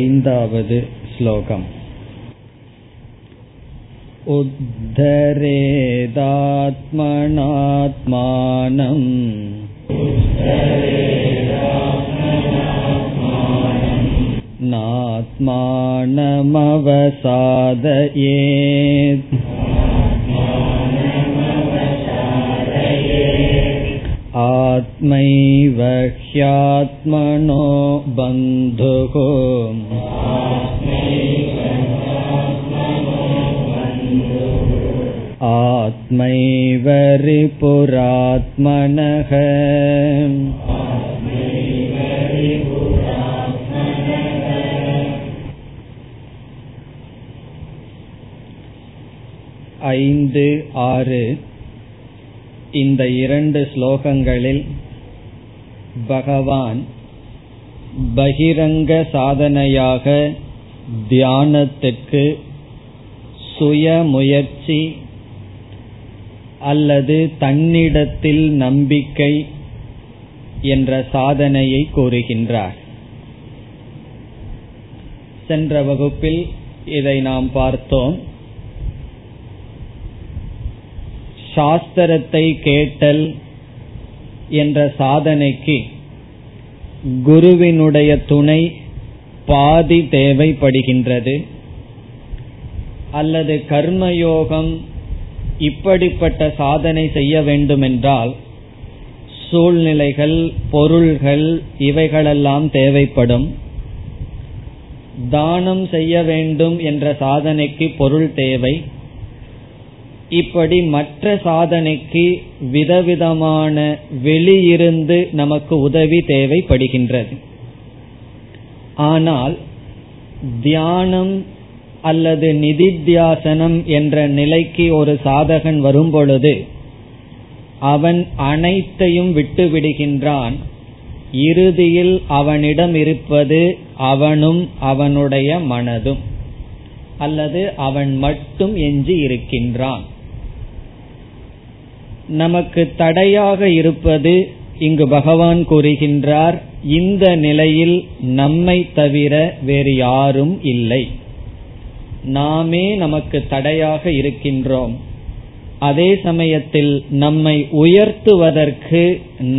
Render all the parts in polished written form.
ஐந்தாவது ஸ்லோகம். உத்தரேதாத்மநாத்மானம் நாத்மானமவசாதயேத் ஆத்மைவ ஹ்யாத்மனோ பந்துஹ. ஆத்மைவ ரிபுராத்மனஹ ஐந்து ஆறு. இந்த இரண்டு ஸ்லோகங்களில் பகவான் பகிரங்க சாதனையாக தியானத்துக்கு சுயமுயற்சி அல்லது தன்னிடத்தில் நம்பிக்கை என்ற சாதனையை கூறுகின்றார். சென்ற வகுப்பில் இதை நாம் பார்த்தோம். சாஸ்திரத்தை கேட்டல் என்ற சாதனைக்கு குருவினுடைய துணை பாதி தேவைப்படுகின்றது. அல்லது கர்மயோகம் இப்படிப்பட்ட சாதனை செய்ய வேண்டுமென்றால் சூழ்நிலைகள், பொருள்கள் இவைகளெல்லாம் தேவைப்படும். தானம் செய்ய வேண்டும் என்ற சாதனைக்கு பொருள் தேவை. இப்படி மற்ற சாதனைக்கு விதவிதமான வெளியிருந்து நமக்கு உதவி தேவைப்படுகின்றது. ஆனால் தியானம் அல்லது நிதித்தியாசனம் என்ற நிலைக்கு ஒரு சாதகன் வரும்பொழுது அவன் அனைத்தையும் விட்டுவிடுகின்றான். இறுதியில் அவனிடம் இருப்பது அவனும் அவனுடைய மனதும், அல்லது அவன் மட்டும் எஞ்சி இருக்கின்றான். நமக்கு தடையாக இருப்பது இங்கு பகவான் கூறுகின்றார், இந்த நிலையில் நம்மை தவிர வேறு யாரும் இல்லை. நாமே நமக்கு தடையாக இருக்கின்றோம். அதே சமயத்தில் நம்மை உயர்த்துவதற்கு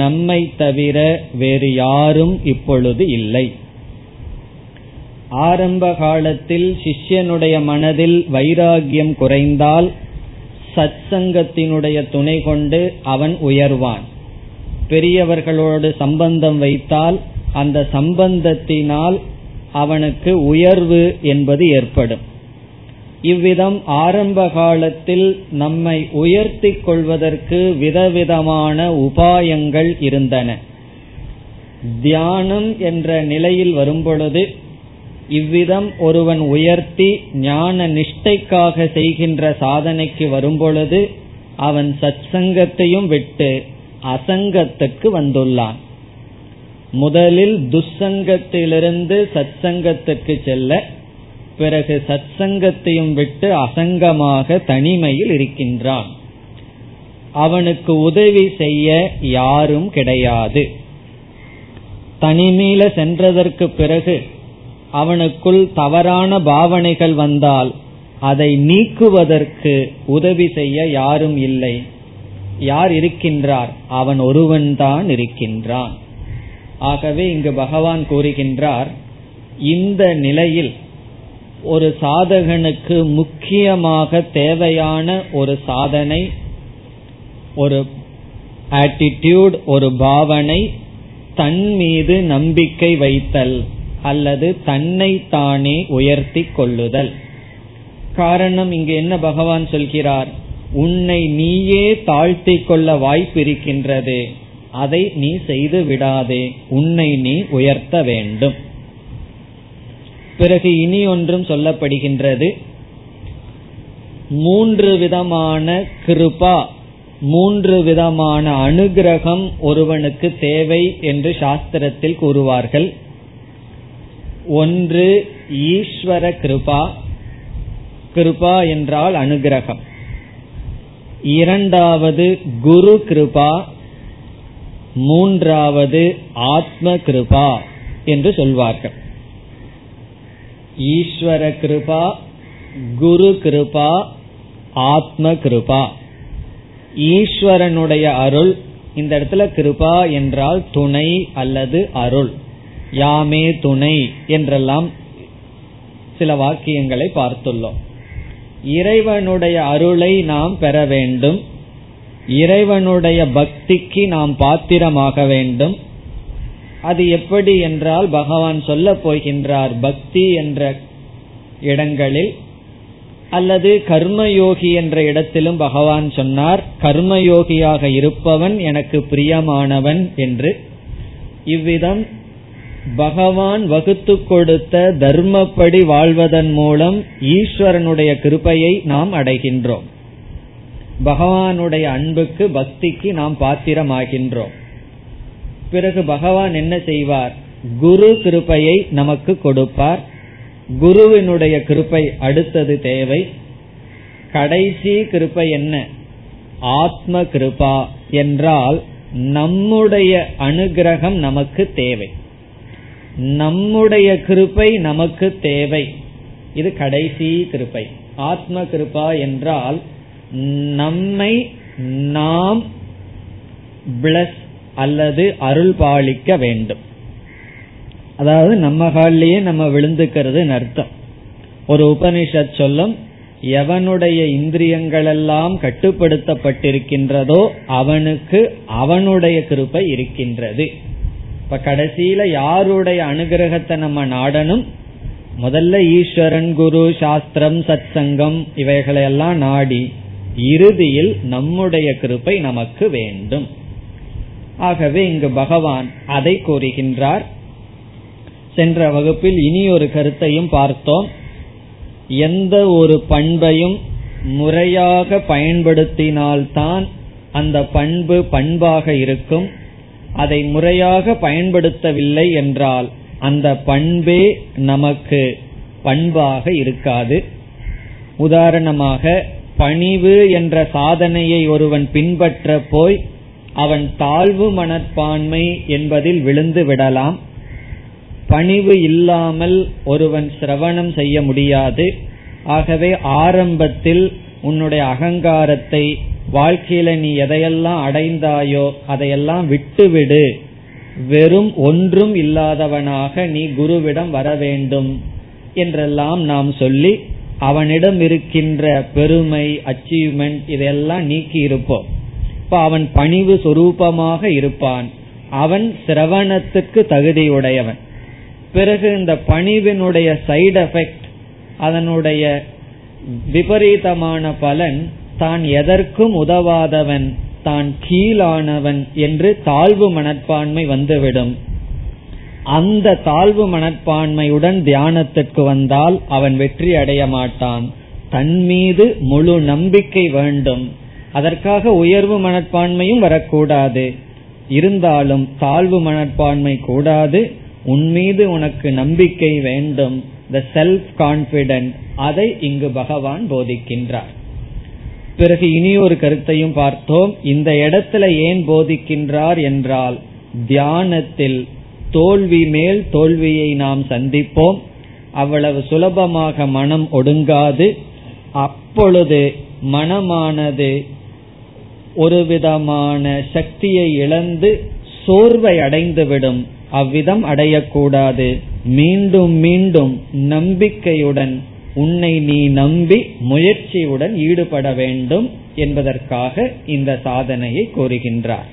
நம்மை தவிர வேறு யாரும் இப்பொழுது இல்லை. ஆரம்ப காலத்தில் சிஷ்யனுடைய மனதில் வைராகியம் குறைந்தால் சத்சங்கத்தினுடைய துணை கொண்டு அவன் உயர்வான். பெரியவர்களோடு சம்பந்தம் வைத்தால் அந்த சம்பந்தத்தினால் அவனுக்கு உயர்வு என்பது ஏற்படும். இவ்விதம் ஆரம்ப காலத்தில் நம்மை உயர்த்தி கொள்வதற்கு விதவிதமான உபாயங்கள் இருந்தன. தியானம் என்ற நிலையில் வரும்பொழுது இவ்விதம் ஒருவன் உயர்த்தி ஞான நிஷ்டைக்காக செய்கின்ற சாதனைக்கு வரும்பொழுது அவன் சத்சங்கத்தையும் விட்டு அசங்கத்துக்கு வந்துள்ளான். முதலில் துசங்கத்திலிருந்து சத்சங்கத்துக்கு செல்ல, பிறகு சத்சங்கத்தையும் விட்டு அசங்கமாக தனிமையில் இருக்கின்றான். அவனுக்கு உதவி செய்ய யாரும் கிடையாது. தனிமையில சென்றதற்கு பிறகு அவனுக்குள் தவறான பாவனைகள் வந்தால் அதை நீக்குவதற்கு உதவி செய்ய யாரும் இல்லை. யார் இருக்கின்றார்? அவன் ஒருவன்தான் இருக்கின்றான். ஆகவே இங்கு பகவான் கூறுகின்றார், இந்த நிலையில் ஒரு சாதகனுக்கு முக்கியமாக தேவையான ஒரு சாதனை, ஒரு ஆட்டிடியூட், ஒரு பாவனை, தன் மீது நம்பிக்கை வைத்தல் அல்லது தன்னை தானே உயர்த்தி கொள்ளுதல். காரணம், இங்கு என்ன பகவான் சொல்கிறார்? உன்னை நீயே தாழ்த்தி கொள்ள வாய்ப்பு இருக்கின்றது. அதை நீ செய்து விடாதே. உன்னை நீ உயர்த்த வேண்டும். பிறகு இனி ஒன்றும் சொல்லப்படுகின்றது. மூன்று விதமான கிருபா, மூன்று விதமான அனுகிரகம் ஒருவனுக்கு தேவை என்று சாஸ்திரத்தில் கூறுவார்கள். ஒன்று ஈஸ்வர கிருபா. கிருபா என்றால் அனுகிரகம். இரண்டாவது குரு கிருபா. மூன்றாவது ஆத்ம கிருபா என்று சொல்வார்கள். ஈஸ்வர கிருபா, குரு கிருபா, ஆத்ம கிருபா. ஈஸ்வரனுடைய அருள். இந்த இடத்துல கிருபா என்றால் துணை அல்லது அருள். யாமே துணை என்றெல்லாம் சில வாக்கியங்களை பார்த்துள்ளோம். இறைவனுடைய அருளை நாம் பெற வேண்டும், இறைவனுடைய பக்திக்கு நாம் பாத்திரமாக வேண்டும். அது எப்படி என்றால் பகவான் சொல்ல போகின்றார், பக்தி என்ற இடங்களில் அல்லது கர்மயோகி என்ற இடத்திலும் பகவான் சொன்னார், கர்மயோகியாக இருப்பவன் எனக்கு பிரியமானவன் என்று. இவ்விதம் பகவான் வகுத்து கொடுத்த தர்மப்படி வாழ்வதன் மூலம் ஈஸ்வரனுடைய கிருபையை நாம் அடைகின்றோம். பகவானுடைய அன்புக்கு பக்திக்கு நாம் பாத்திரமாகின்றோம். பிறகு பகவான் என்ன செய்வார்? குரு கிருபையை நமக்கு கொடுப்பார். குருவினுடைய கிருபை அடுத்தது தேவை. கடைசி கிருபை என்ன? ஆத்ம கிருபா என்றால் நம்முடைய அனுகிரகம் நமக்கு தேவை, நம்முடைய கிருபை நமக்கு தேவை. இது கடைசி கிருபை. ஆத்ம கிருபா என்றால் நம்மை நாம் பிளஸ் அல்லது அருள் பாலிக்க வேண்டும். அதாவது நம்ம காலிலேயே நம்ம விழுந்துக்கிறது அர்த்தம். ஒரு உபனிஷத் சொல்லும், எவனுடைய இந்திரியங்கள் எல்லாம் கட்டுப்படுத்தப்பட்டிருக்கின்றதோ அவனுக்கு அவனுடைய கிருபை இருக்கின்றது. இப்ப கடைசியில யாருடைய அனுகிரகத்தை நம்ம நாடணும்? முதல்ல ஈஸ்வரன், குரு, சாஸ்திரம், சத் சங்கம் இவைகளையெல்லாம் நாடி இறுதியில் நம்முடைய கிருபை நமக்கு வேண்டும். ஆகவே இங்கு பகவான் அதை கூறுகின்றார். சென்ற வகுப்பில் இனி ஒரு கருத்தையும் பார்த்தோம். எந்த ஒரு பண்பையும் முறையாக பயன்படுத்தினால்தான் அந்த பண்பு பண்பாக இருக்கும். அதை முறையாக பயன்படுத்தவில்லை என்றால் அந்த பண்பே நமக்கு பண்பாக இருக்காது. உதாரணமாக, பணிவு என்ற சாதனையை ஒருவன் பின்பற்ற போய் அவன் தாழ்வு மனப்பான்மை என்பதில் விழுந்து விடலாம். பணிவு இல்லாமல் ஒருவன் சிரவணம் செய்ய முடியாது. ஆகவே ஆரம்பத்தில் உன்னுடைய அகங்காரத்தை, வாழ்க்கையில நீ எதையெல்லாம் அடைந்தாயோ அதையெல்லாம் விட்டுவிடு, வெறும் ஒன்றும் இல்லாதவனாக நீ குருவிடம் வர வேண்டும் என்றெல்லாம் நாம் சொல்லி அவனிடம் இருக்கின்ற பெருமை, அச்சீவ்மெண்ட் இதையெல்லாம் நீக்கி இருப்போம். இப்ப அவன் பணிவு சொரூபமாக இருப்பான். அவன் சிரவணத்துக்கு தகுதியுடையவன். பிறகு இந்த பணிவினுடைய சைடு எஃபெக்ட், அதனுடைய விபரீதமான பலன், தான் எதற்கும் உதவாதவன், தான் கீழானவன் என்று தாழ்வு மனப்பான்மை வந்துவிடும். அந்த தாழ்வு மனப்பான்மையுடன் தியானத்திற்கு வந்தால் அவன் வெற்றி அடைய மாட்டான். தன் மீது முழு நம்பிக்கை வேண்டும். அதற்காக உயர்வு மனப்பான்மையும் வரக்கூடாது. இருந்தாலும் தாழ்வு மனப்பான்மை கூடாது. உன்மீது உனக்கு நம்பிக்கை வேண்டும், the self confident. அதை இங்கு பகவான் போதிக்கின்றார். பிறகு இனி ஒரு கருத்தையும் பார்த்தோம். இந்த இடத்துல ஏன் போதிக்கின்றார் என்றால், தியானத்தில் தோல்வி மேல் தோல்வியை நாம் சந்திப்போம். அவ்வளவு சுலபமாக மனம் ஒடுங்காது. அப்பொழுது மனமானது ஒரு விதமான சக்தியை இழந்து சோர்வை அடைந்துவிடும். அவ்விதம் அடையக்கூடாது. மீண்டும் மீண்டும் நம்பிக்கையுடன் உன்னை நீ நம்பி முயற்சியுடன் ஈடுபட வேண்டும் என்பதற்காக இந்த சாதனையை கோருகின்றார்.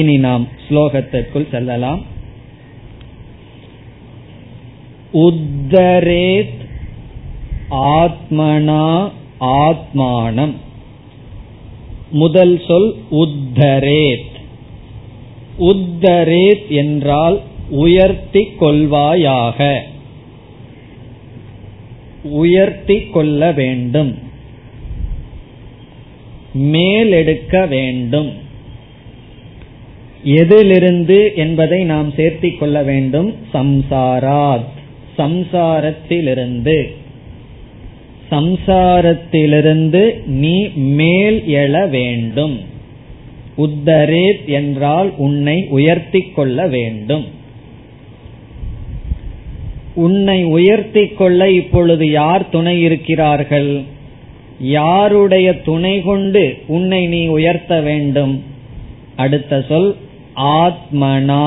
இனி நாம் ஸ்லோகத்திற்குள் செல்லலாம். உத்தரேத் ஆத்மனா ஆத்மானம். முதல் சொல் உத்தரேத். உத்தரேத் என்றால் உயர்த்தி கொள்வாயாக, உயர்த்தி கொள்ள வேண்டும், மேலெடுக்க வேண்டும். எதிலிருந்து என்பதை நாம் சேர்த்திக் கொள்ள வேண்டும். சம்சாராத், சம்சாரத்திலிருந்து. சம்சாரத்திலிருந்து நீ மேல் எழ வேண்டும். உத்தரேத் என்றால் உன்னை உயர்த்தி கொள்ள வேண்டும். உன்னை உயர்த்தி கொள்ள இப்பொழுது யார் துணை இருக்கிறார்கள்? யாருடைய துணை கொண்டு உன்னை நீ உயர்த்த வேண்டும்? அடுத்த சொல் ஆத்மனா.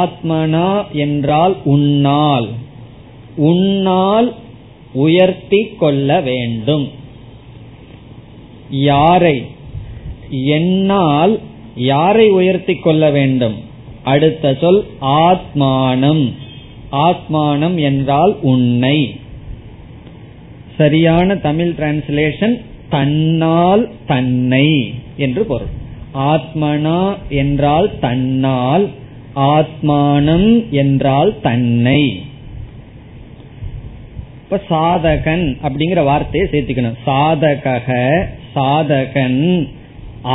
ஆத்மனா என்றால் உன்னால், உன்னால் உயர்த்தி கொள்ள வேண்டும். யாரை? என்னால் யாரை உயர்த்தி கொள்ள வேண்டும்? அடுத்த சொல் ஆத்மானம். ஆத்மானம் என்றால் உன்னை. சரியான தமிழ் டிரான்ஸ்லேஷன் தன்னால், தன்னை என்று பொருள். ஆத்மனா என்றால் தன்னால், ஆத்மானம் என்றால் தன்னை. இப்ப சாதகன் அப்படிங்கிற வார்த்தையை சேர்த்துக்கணும். சாதக, சாதகன்,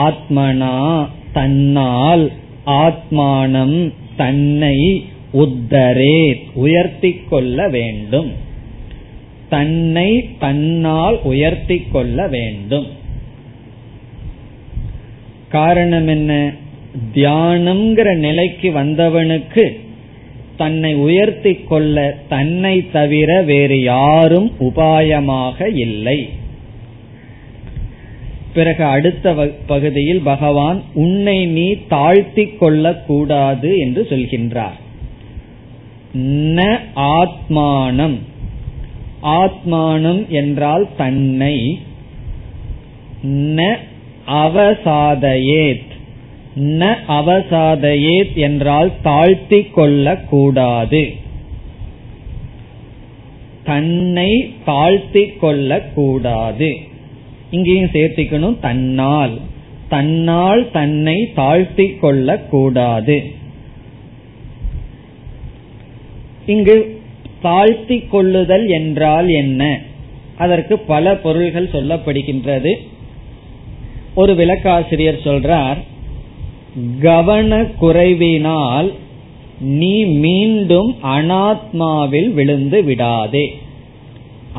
ஆத்மனா தன்னால், ஆத்மானம் தன்னை, உத்தரே உயர்த்தி கொள்ள வேண்டும். தன்னை தன்னால் உயர்த்தி கொள்ள வேண்டும். காரணம் என்ன? தியானம்ங்கிற நிலைக்கு வந்தவனுக்கு தன்னை உயர்த்தி கொள்ள தன்னை தவிர வேறு யாரும் உபாயமாக இல்லை. பிறகு அடுத்த பகுதியில் பகவான் உன்னை நீ தாழ்த்தி கொள்ள கூடாது என்று சொல்கின்றார். ந ஆத்மானம், ஆத்மானம் என்றால் தன்னை. ந அவசாதயேத், ந அவசாதயேத் என்றால் தாழ்த்தி கொள்ள கூடாது, தன்னை தாழ்த்தி கொள்ள கூடாது. இங்கேயும் சேர்த்திக்கணும் தன்னால். தன்னால் தன்னை தாழ்த்தி கொள்ள கூடாது. இங்கு தாழ்த்தி கொள்ளுதல் என்றால் என்ன? அதற்கு பல பொருள்கள் சொல்லப்படுகின்றது. ஒரு விளக்காசிரியர் சொல்றார், கவன குறைவினால் நீ மீண்டும் அனாத்மாவில் விழுந்து விடாதே.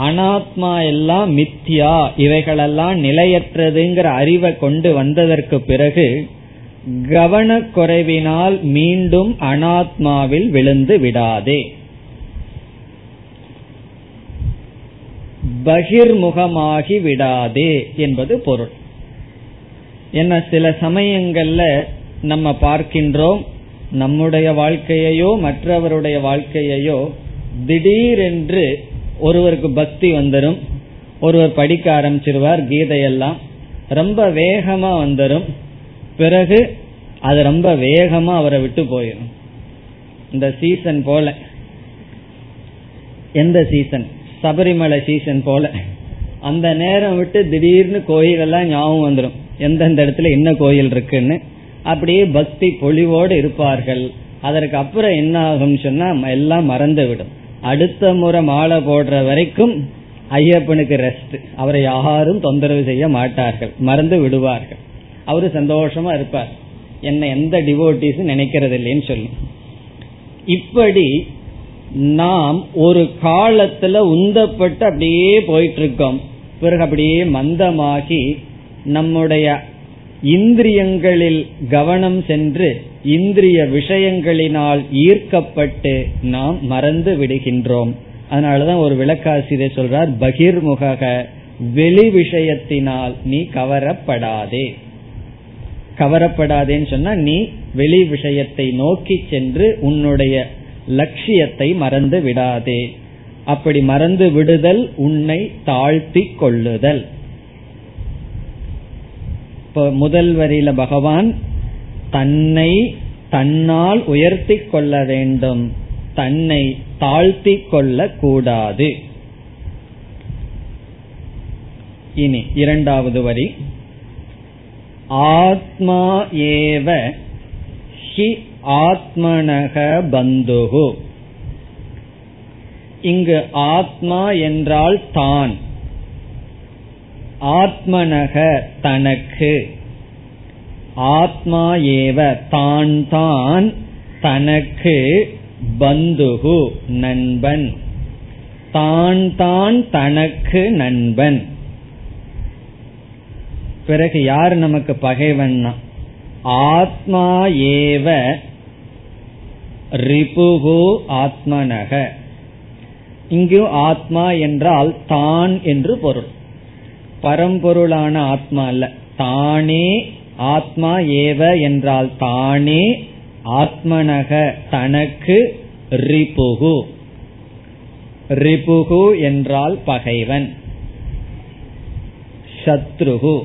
அனாத்மா எல்லாம் மித்யா, இவைகளெல்லாம் நிலையற்றதுங்கிற அறிவை கொண்டு வந்ததற்கு பிறகு கவனக்குறைவினால் மீண்டும் அனாத்மாவில் விழுந்து விடாதே. பகிர்முகமாகி விடாதே என்பது பொருள். என்ன, சில சமயங்கள்ல நம்ம பார்க்கின்றோம், நம்முடைய வாழ்க்கையையோ மற்றவருடைய வாழ்க்கையையோ திடீரென்று ஒருவருக்கு பக்தி வந்துடும், ஒருவர் படிக்க ஆரம்பிச்சிருவார், கீதையெல்லாம் ரொம்ப வேகமா வந்துடும், பிறகு அது ரொம்ப வேகமா அவரை விட்டு போயிடும். இந்த சீசன் போல, எந்த சீசன், சபரிமலை சீசன் போல, அந்த நேரம் விட்டு திடீர்னு கோயிலெல்லாம் ஞாபகம் வந்துடும், எந்தெந்த இடத்துல என்ன கோயில் இருக்குன்னு. அப்படியே பக்தி பொலிவோடு இருப்பார்கள். அதற்கு அப்புறம் என்ன ஆகும் சொன்னா எல்லாம் மறந்து விடும். அடுத்த முறை மாலை போடுற வரைக்கும் ஐயப்பனுக்கு ரெஸ்ட், அவரை யாரும் தொந்தரவு செய்ய மாட்டார்கள், மறந்து விடுவார்கள், அவரு சந்தோஷமா இருப்பார், என்ன எந்த டிவோட்டிஸ் நினைக்கிறது இல்லைன்னு சொல்லி. இப்படி நாம் ஒரு காலத்துல உந்தப்பட்டு அப்படியே போயிட்டு இருக்கோம். பிறகு அப்படியே மந்தமாகி நம்முடைய இந்திரியங்களில் கவனம் சென்று இந்திரிய விஷயங்களினால் ஈர்க்கப்பட்டு நாம் மறந்து விடுகின்றோம். அதனாலதான் ஒரு விளக்காசிரியர் சொல்றார், பகிர்முக வெளி விஷயத்தினால் நீ கவரப்படாதே. கவரப்படாதேன்னு சொன்னா நீ வெளி விஷயத்தை நோக்கி சென்று உன்னுடைய லட்சியத்தை மறந்து விடாதே. அப்படி மறந்து விடுதல் உன்னை தாழ்த்தி கொள்ளுதல். முதல் வரியில பகவான் தன்னை தன்னால் உயர்த்தி கொள்ள வேண்டும், தன்னை தாழ்த்தி கொள்ள கூடாது. இனி இரண்டாவது வரி, ஆத்மா ஏவ ஹி ஆத்மனக பந்துஹு. இங்கு ஆத்மா என்றால் தான், ஆத்மனக தனக்கு, ஆத்மா ஏவ தான் தான், தனக்கு பந்துஹு நண்பன், தான் தான் தனக்கு நண்பன். பிறகு யார் நமக்கு பகைவன்னா? ஆத்மா ஏவ ரிபுகு ஆத்மனக. இங்கு ஆத்மா என்றால் தான் என்று பொருள், பரம்பொருளான ஆத்மா அல்ல. தானே ஆத்மா ஏவ என்றால் தானே ஆத்மனக தனக்கு ரிபுகு. ரிபுகு என்றால் பகைவன், சத்ருகு.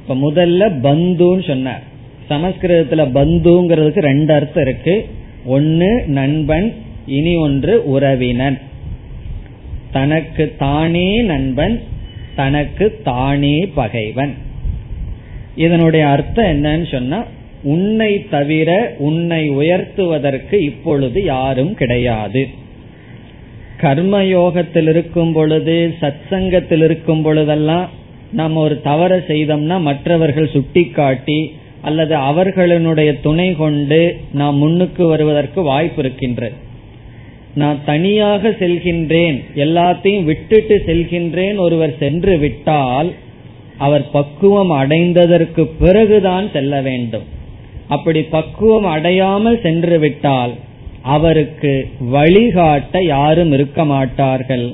இப்ப முதல்ல பந்துன்னு சொன்னார். சமஸ்கிருதத்துல பந்துங்கிறதுக்கு ரெண்டு அர்த்தம் இருக்கு. ஒன்னு நண்பன், இனி ஒன்று உறவினர். தனக்கு தானே நண்பன், தனக்கு தானே பகைவன். இதனுடைய அர்த்தம் என்னன்னு சொன்னா, உன்னை தவிர உன்னை உயர்த்துவதற்கு இப்பொழுது யாரும் கிடையாது. கர்மயோகத்தில் இருக்கும் பொழுது, சத்சங்கத்தில் இருக்கும் பொழுதெல்லாம் நாம் ஒரு தவற செய்தோம்னா மற்றவர்கள் சுட்டி காட்டி அல்லது அவர்களுடைய துணை கொண்டு நாம் முன்னுக்கு வருவதற்கு வாய்ப்பு இருக்கின்றது. நான் தனியாக செல்கின்றேன், எல்லாத்தையும் விட்டுட்டு செல்கின்றேன் ஒருவர் சென்று விட்டால் அவர் பக்குவம் அடைந்ததற்கு பிறகுதான் செல்ல வேண்டும். அப்படி பக்குவம் அடையாமல் சென்று விட்டால் அவருக்கு வழிகாட்ட யாரும் இருக்க மாட்டார்கள்.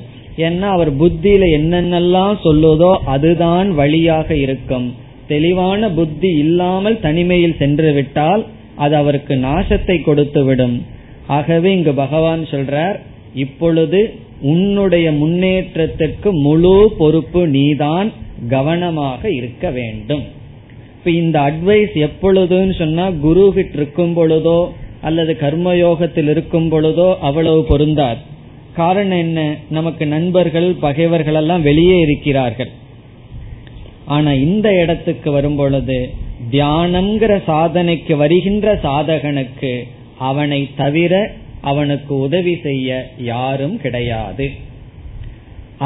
ஏன்னா அவர் புத்தியில என்னென்னலாம் சொல்லுதோ அதுதான் வழியாக இருக்கும். தெளிவான புத்தி இல்லாமல் தனிமையில் சென்று விட்டால் அது அவருக்கு நாசத்தை கொடுத்துவிடும். ஆகவே இங்கு பகவான் சொல்றார், இப்பொழுது உன்னுடைய முன்னேற்றத்திற்கு முழு பொறுப்பு நீதான், கவனமாக இருக்க வேண்டும். இப்ப இந்த அட்வைஸ் எப்பொழுதுன்னு சொன்னா, குரு கிட்ட இருக்கும் பொழுதோ அல்லது கர்மயோகத்தில் இருக்கும் பொழுதோ அவ்வளவு பொருந்தார். காரணம் என்ன, நமக்கு நண்பர்கள் பகைவர்கள் எல்லாம் வெளியே இருக்கிறார்கள். ஆனா இந்த இடத்துக்கு வரும் பொழுது தியானம்ங்கிற சாதனைக்கு வருகின்ற சாதகனுக்கு அவனை தவிர அவனுக்கு உதவி செய்ய யாரும் கிடையாது.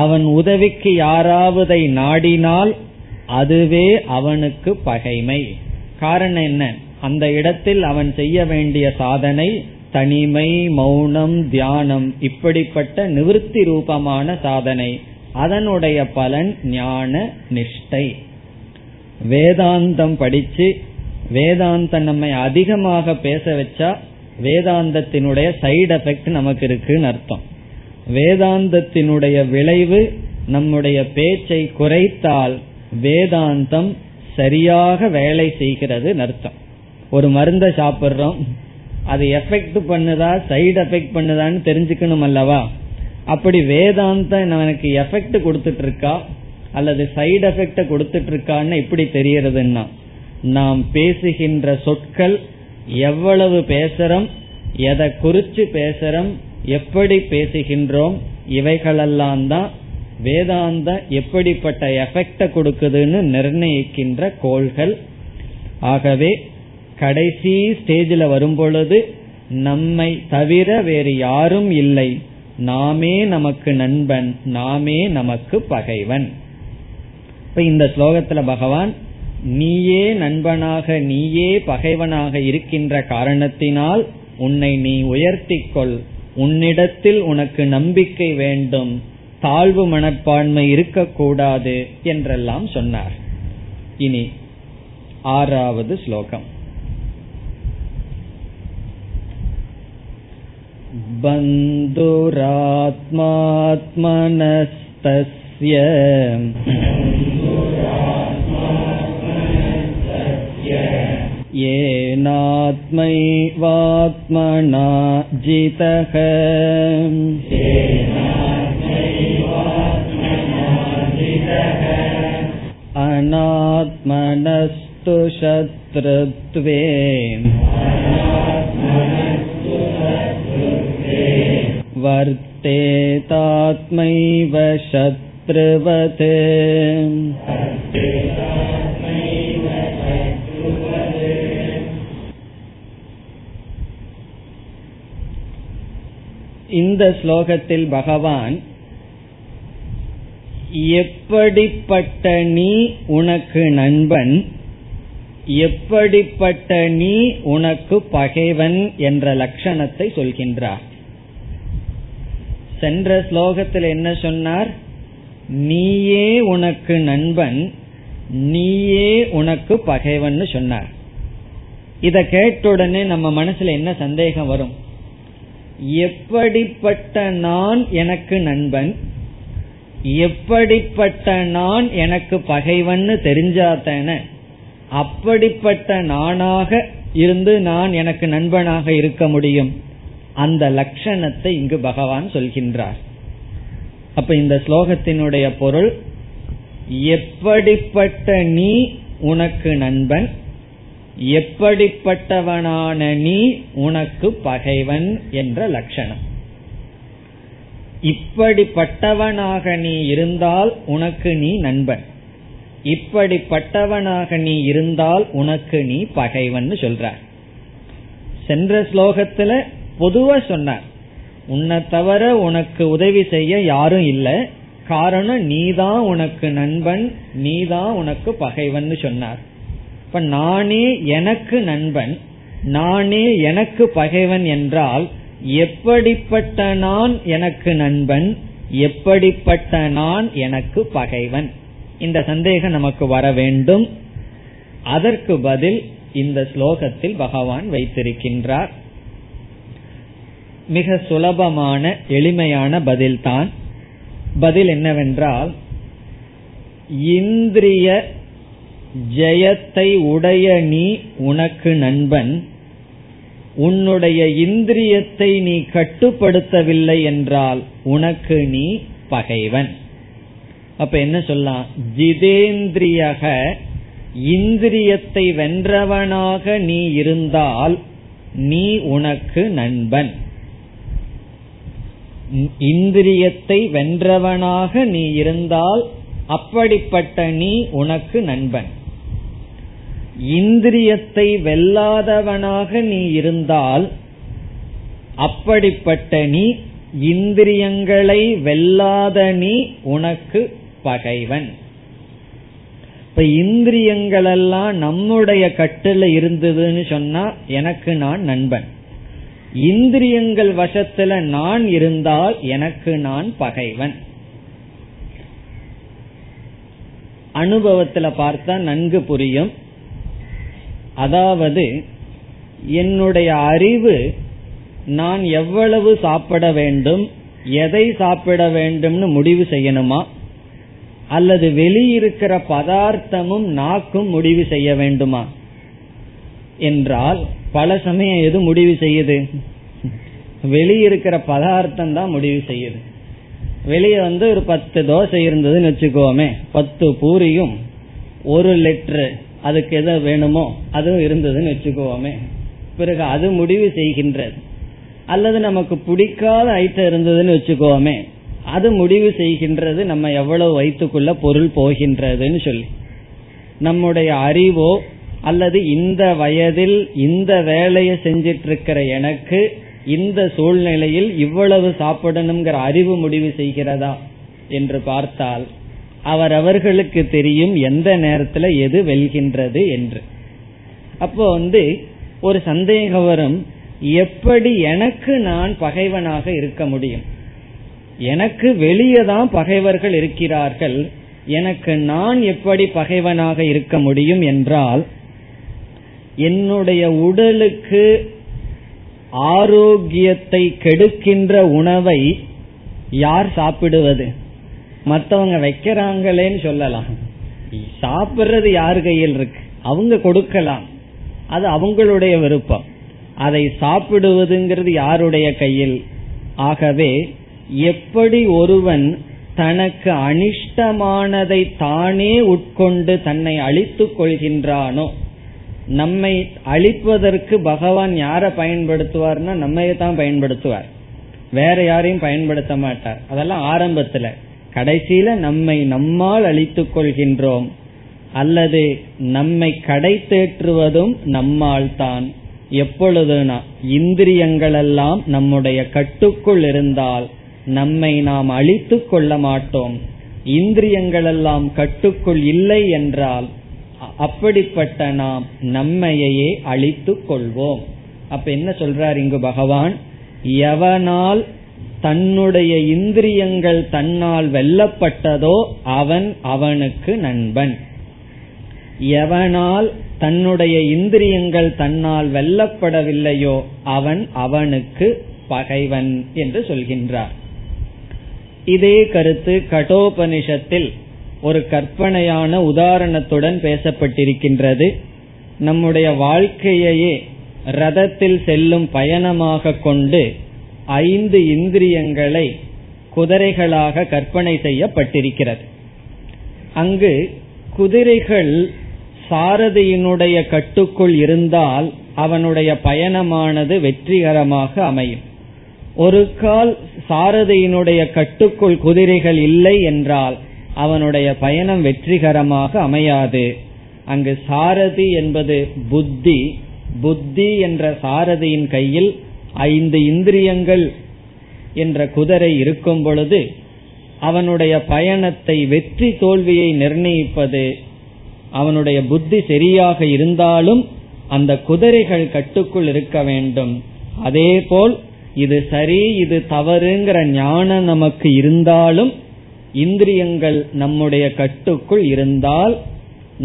அவன் உதவிக்கு யாராவதை நாடினால் அதுவே அவனுக்கு பகைமை. காரணம் என்ன, அந்த இடத்தில் அவன் செய்ய வேண்டிய சாதனை தனிமை, மௌனம், தியானம், இப்படிப்பட்ட நிவிருத்தி ரூபமான சாதனை. அதனுடைய பலன் ஞான நிஷ்டை. வேதாந்தம் படிச்சு வேதாந்தம் நம்மை அதிகமாக பேச வச்சா வேதாந்தத்தினுடைய சைடு எஃபெக்ட் நமக்கு இருக்குன்னு அர்த்தம். வேதாந்தத்தினுடைய விளைவு நம்முடைய பேச்சை குறைத்தால் வேதாந்தம் சரியாக வேலை செய்கிறது அர்த்தம். ஒரு மருந்தை சாப்பிட்றோம், அது எஃபெக்ட் பண்ணுதா சைடு எஃபெக்ட் பண்ணுதான்னு தெரிஞ்சுக்கணும் அல்லவா? அப்படி வேதாந்தம் எனக்கு எஃபெக்ட் கொடுத்துட்டு இருக்கா அல்லது சைடு எஃபெக்ட கொடுத்துட்டு இருக்கான்னு எப்படி தெரியறதுன்னா, நாம் பேசுகின்ற சொற்கள், எவ்வளவு பேசுறோம், எதை குறிச்சு பேசுறோம், எப்படி பேசுகின்றோம், இவைகளெல்லாம் தான் வேதாந்தம் எப்படிப்பட்ட எஃபெக்ட கொடுக்குதுன்னு நிர்ணயிக்கின்ற கோள்கள். ஆகவே கடைசி ஸ்டேஜில் வரும்பொழுது நம்மை தவிர வேறு யாரும் இல்லை. நாமே நமக்கு நண்பன், நாமே நமக்கு பகைவன். இப்ப இந்த ஸ்லோகத்துல பகவான் நீயே நண்பனாக நீயே பகைவனாக இருக்கின்ற காரணத்தினால் உன்னை நீ உயர்த்திக்கொள். உன்னிடத்தில் உனக்கு நம்பிக்கை வேண்டும், தாழ்வு மனப்பான்மை இருக்கக்கூடாது என்றெல்லாம் சொன்னார். இனி ஆறாவது ஸ்லோகம். பந்துராத்மாத்மனஸ்தஸ்ய ஏனாத்மைவாத்மனா ஜிதஹ அநாத்மனஸ்து ஷத்ருத்வே வர்த்தேதாத்மைவ ஷத்ருவதே. இந்த ஸ்லோகத்தில் பகவான் எப்படிப்பட்ட நீ உனக்கு நண்பன், எப்படிப்பட்ட நீ உனக்கு பகைவன் என்ற லட்சணத்தை சொல்கின்றார். சென்ற ஸ்லோகத்தில் என்ன சொன்னார், நீயே உனக்கு நண்பன் நீயே உனக்கு பகைவன் சொன்னார். இத கேட்ட உடனே நம்ம மனசுல என்ன சந்தேகம் வரும், எப்படிப்பட்ட நான் எனக்கு நண்பன், எப்படிப்பட்ட நான் எனக்கு பகைவன்னு தெரிஞ்சாதானே அப்படிப்பட்ட நானாக இருந்து நான் எனக்கு நண்பனாக இருக்க முடியும். அந்த லட்சணத்தை இங்கு பகவான் சொல்கின்றார். அப்ப இந்த ஸ்லோகத்தினுடைய பொருள், எப்படிப்பட்ட நீ உனக்கு நண்பன், எப்படிப்பட்டவனான நீ உனக்கு பகைவன் என்ற லட்சணம். இப்படிப்பட்டவனாக நீ இருந்தால் உனக்கு நீ நண்பன், இப்படிப்பட்டவனாக நீ இருந்தால் உனக்கு நீ பகைவன் சொல்றார். சென்ற ஸ்லோகத்துல பொதுவா சொன்னார், உன்னை தவிர உனக்கு உதவி செய்ய யாரும் இல்லை, காரணம் நீதான் உனக்கு நண்பன், நீதான் உனக்கு பகைவன் சொன்னார். இப்ப நானே எனக்கு நண்பன், நானே எனக்கு பகைவன் என்றால் எப்படிப்பட்ட நான் எனக்கு நண்பன், எப்படிப்பட்ட நான் எனக்கு பகைவன், இந்த சந்தேகம் நமக்கு வர வேண்டும். அதற்கு பதில் இந்த ஸ்லோகத்தில் பகவான் வைத்திருக்கின்றார். மிக சுலபமான எளிமையான பதில்தான். பதில் என்னவென்றால், இந்திரிய ஜெயத்தை உடைய நீ உனக்கு நண்பன், உன்னுடைய இந்திரியத்தை நீ கட்டுப்படுத்தவில்லை என்றால் உனக்கு நீ பகைவன். அப்ப என்ன சொல்லலாம், ஜிதேந்திரியக இந்திரியத்தை வென்றவனாக நீ இருந்தால் நீ உனக்கு நண்பன், இந்திரியத்தை வென்றவனாக நீ இருந்தால் அப்படிப்பட்ட நீ உனக்கு நண்பன், இந்திரியத்தை வெல்லாதவனாக நீ இருந்தால் அப்படிப்பட்ட நீ இந்திரியங்களை வெல்லாத நீ உனக்கு பகைவன். இப்ப இந்திரியங்கள் எல்லாம் நம்முடைய கட்டுல இருந்ததுன்னு சொன்னா எனக்கு நான் நண்பன், இந்திரியங்கள் வசத்துல நான் இருந்தால் எனக்கு நான் பகைவன். அனுபவத்துல பார்த்தா நன்கு புரியும். அதாவது என்னுடைய அறிவு நான் எவ்வளவு சாப்பிட வேண்டும், எதை சாப்பிட வேண்டும்னு முடிவு செய்யணுமா, அல்லது வெளியிருக்கிற பதார்த்தமும் நாக்கும் முடிவு செய்ய வேண்டுமா என்றால், பல சமயம் எது முடிவு செய்யுது, வெளியிருக்கிற பதார்த்தம் தான் முடிவு செய்யுது. வெளியே வந்து ஒரு 10 தோசை இருந்ததுன்னு வச்சுக்கோமே, 10 பூரியும் 1 லிட்டரு அதுக்கு எதை வேணுமோ அதுவும் இருந்ததுன்னு வச்சுக்கோமே, பிறகு அது முடிவு செய்கின்றது. அல்லது நமக்கு பிடிக்காத ஐட்டம் இருந்ததுன்னு வச்சுக்கோமே, அது முடிவு செய்கின்றது நம்ம எவ்வளவு வயிற்றுக்குள்ள பொருள் போகின்றதுன்னு சொல்லி. நம்முடைய அறிவோ அல்லது இந்த வயதில் இந்த வேலையை செஞ்சிட்டு இருக்கிற எனக்கு இந்த சூழ்நிலையில் இவ்வளவு சாப்பிடணுங்கிற அறிவு முடிவு செய்கிறதா என்று பார்த்தால் அவரவர்களுக்கு தெரியும் எந்த நேரத்துல எது வெல்கின்றது என்று. அப்போ ஒரு சந்தேகம் வரும், எப்படி எனக்கு நான் பகைவனாக இருக்க முடியும், எனக்கு வெளியதான் பகைவர்கள் இருக்கிறார்கள், எனக்கு நான் எப்படி பகைவனாக இருக்க முடியும் என்றால், என்னுடைய உடலுக்கு ஆரோக்கியத்தை கெடுக்கின்ற உணவை யார் சாப்பிடுவது, மற்றவங்க வைக்கிறாங்களேன்னு சொல்லலாம், சாப்பிடுறது யார் கையில் இருக்கு, அவங்க கொடுக்கலாம், அது அவங்களுடைய விருப்பம், அதை சாப்பிடுவதுங்கிறது யாருடைய கையில். ஆகவே எப்படி ஒருவன் தனக்கு அனிஷ்டமானதை தானே உட்கொண்டு தன்னை அழித்துக் கொள்கின்றானோ, நம்மை அழிப்பதற்கு பகவான் யாரை பயன்படுத்துவார்னா நம்மையே தான் பயன்படுத்துவார், வேற யாரையும் பயன்படுத்த மாட்டார். அதெல்லாம் ஆரம்பத்துல. கடைசியில நம்மை நம்மால் அழித்துக் கொள்கின்றோம், அல்லது நம்மை கடை தேற்றுவதும் நம்மால் தான். எப்பொழுதுனா இந்திரியங்கள் எல்லாம் நம்முடைய கட்டுக்குள் இருந்தால் நம்மை நாம் அழித்துக் கொள்ள மாட்டோம், இந்திரியங்கள் எல்லாம் கட்டுக்குள் இல்லை என்றால் அப்படிப்பட்ட நாம் நம்மையே அழித்துக் கொள்வோம். அப்ப என்ன சொல்றார் இங்கு பகவான், எவனால் தன்னுடைய இந்திரியங்கள் தன்னால் வெல்லப்பட்டதோ அவன் அவனுக்கு நண்பன், எவனால் தன்னுடைய இந்திரியங்கள் தன்னால் வெல்லப்படவில்லையோ அவன் அவனுக்கு பகைவன் என்று சொல்கின்றார். இதே கருத்து கடோபனிஷத்தில் ஒரு கற்பனையான உதாரணத்துடன் பேசப்பட்டிருக்கின்றது. நம்முடைய வாழ்க்கையையே ரதத்தில் செல்லும் பயணமாக கொண்டு 5 இந்திரியங்களை குதிரைகளாக கற்பனை செய்யப்பட்டிருக்கிறது. அங்கு குதிரைகள் சாரதியினுடைய கட்டுக்குள் இருந்தால் அவனுடைய பயணமானது வெற்றிகரமாக அமையும். ஒரு கால் சாரதியினுடைய கட்டுக்குள் குதிரைகள் இல்லை என்றால் அவனுடைய பயணம் வெற்றிகரமாக அமையாது. அங்கு சாரதி என்பது புத்தி. புத்தி என்ற சாரதியின் கையில் 5 இந்திரியங்கள் என்ற குதிரை இருக்கும் பொழுது அவனுடைய பயணத்தை வெற்றி தோல்வியை நிர்ணயிப்பது அவனுடைய புத்தி. சரியாக இருந்தாலும் அந்த குதிரைகள் கட்டுக்குள் இருக்க வேண்டும். அதேபோல் இது சரி இது தவறுங்கிற ஞானம் நமக்கு இருந்தாலும் இந்திரியங்கள் நம்முடைய கட்டுக்குள் இருந்தால்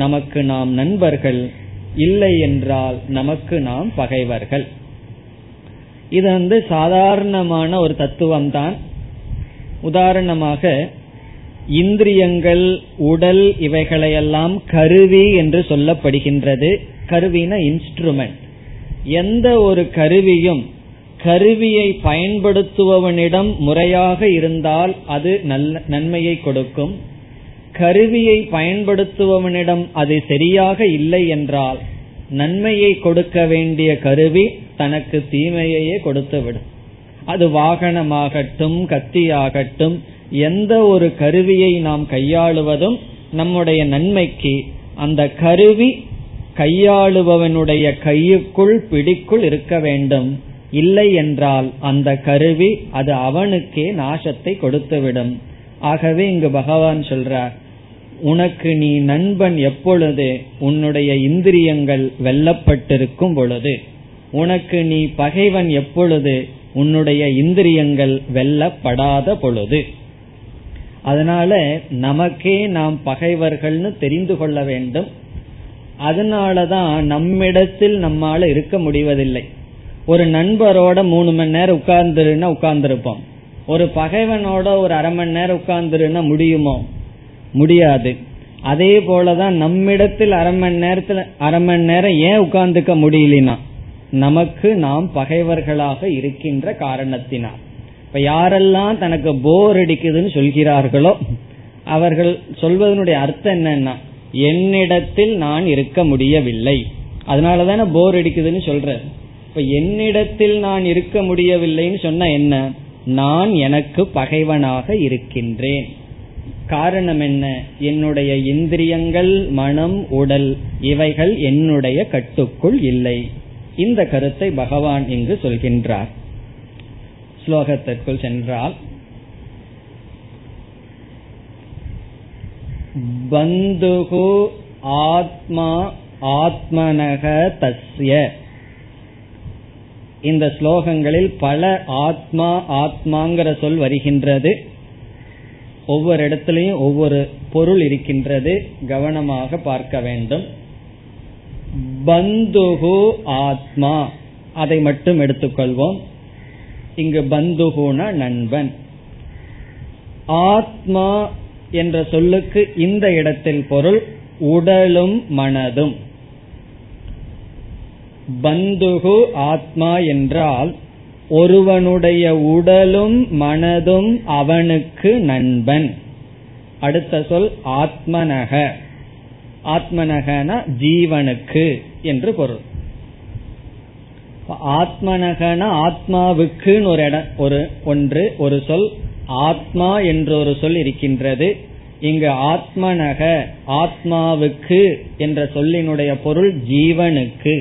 நமக்கு நாம் நண்பர்கள், இல்லை என்றால் நமக்கு நாம் பகைவர்கள். இது சாதாரணமான ஒரு தத்துவம் தான். உதாரணமாக இந்திரியங்கள் உடல் இவைகளையெல்லாம் கருவி என்று சொல்லப்படுகின்றது. கருவினா இன்ஸ்ட்ருமெண்ட். எந்த ஒரு கருவியும் கருவியை பயன்படுத்துபவனிடம் முறையாக இருந்தால் அது நல்ல நன்மையை கொடுக்கும். கருவியை பயன்படுத்துபவனிடம் அது சரியாக இல்லை என்றால் நன்மையை கொடுக்க வேண்டிய கருவி தனக்கு தீமையையே கொடுத்துவிடும். அது வாகனமாகட்டும் கத்தியாகட்டும் எந்த ஒரு கருவியை நாம் கையாளுவதும் நம்முடைய நன்மைக்கு. அந்த கருவி கையாளுபவனுடைய கையுக்குள் பிடிக்குள் இருக்க வேண்டும். இல்லை என்றால் அந்த கருவி அது அவனுக்கே நாசத்தை கொடுத்துவிடும். ஆகவே இங்கு பகவான் சொல்றார், உனக்கு நீ நண்பன் எப்பொழுது உன்னுடைய இந்திரியங்கள் வெல்லப்பட்டிருக்கும் பொழுது, உனக்கு நீ பகைவன் எப்பொழுது உன்னுடைய இந்திரியங்கள் வெல்லப்படாத பொழுது. அதனால நமக்கே நாம் பகைவர்கள்னு தெரிந்து கொள்ள வேண்டும். அதனாலதான் நம்மிடத்தில் நம்மால இருக்க முடிவதில்லை. ஒரு நண்பரோட 3 மணி நேரம் உட்கார்ந்துருன்னா உட்கார்ந்துருப்போம். ஒரு பகைவனோட ஒரு 1/2 மணி நேரம் உட்கார்ந்துருன்னா முடியுமோ? முடியாது. அதே போலதான் நம்மிடத்தில் 1/2 மணி நேரம் ஏன் உட்கார்ந்துக்க முடியலனா, நமக்கு நாம் பகைவர்களாக இருக்கின்ற காரணத்தினால். இப்ப யாரெல்லாம் தனக்கு போர் அடிக்குதுன்னு சொல்கிறார்களோ அவர்கள் சொல்வதனுடைய அர்த்தம் என்னன்னா, என்னிடத்தில் நான் இருக்க முடியவில்லை, அதனாலதான போர் அடிக்குதுன்னு சொல்றேன். இப்ப என்னிடத்தில் நான் இருக்க முடியவில்லைன்னு சொன்ன என்ன, நான் எனக்கு பகைவனாக இருக்கின்றேன். காரணம் என்ன, என்னுடைய இந்திரியங்கள் மனம் உடல் இவைகள் என்னுடைய கட்டுக்குள் இல்லை. இந்த கருத்தை பகவான் இங்கு சொல்கின்றார். ஸ்லோகத்திற்குள் சென்றால், பந்துஹு ஆத்மா ஆத்மனக தஸ்ய. இந்த ஸ்லோகங்களில் பல ஆத்மா ஆத்மாங்கிற சொல் வருகின்றது. ஒவ்வொரு இடத்திலையும் ஒவ்வொரு பொருள் இருக்கின்றது, கவனமாக பார்க்க வேண்டும். பந்துஹு ஆத்மா, அதை மட்டும் எடுத்துக்கொள்வோம். இங்கு பந்துஹுனா நண்பன். ஆத்மா என்ற சொல்லுக்கு இந்த இடத்தில் பொருள் உடலும் மனதும். பந்துஹு ஆத்மா என்றால் ஒருவனுடைய உடலும் மனதும் அவனுக்கு நண்பன். அடுத்த சொல் ஆத்மனக. ஆத்மனகனா ஜீவனுக்கு என்று பொருள். ஆத்மனகனா ஆத்மாவுக்குன்னு ஒரு சொல், ஆத்மா என்ற ஒரு சொல் இருக்கின்றது. இங்கு ஆத்மனக ஆத்மாவுக்கு என்ற சொல்லினுடைய பொருள் ஜீவனுக்கு.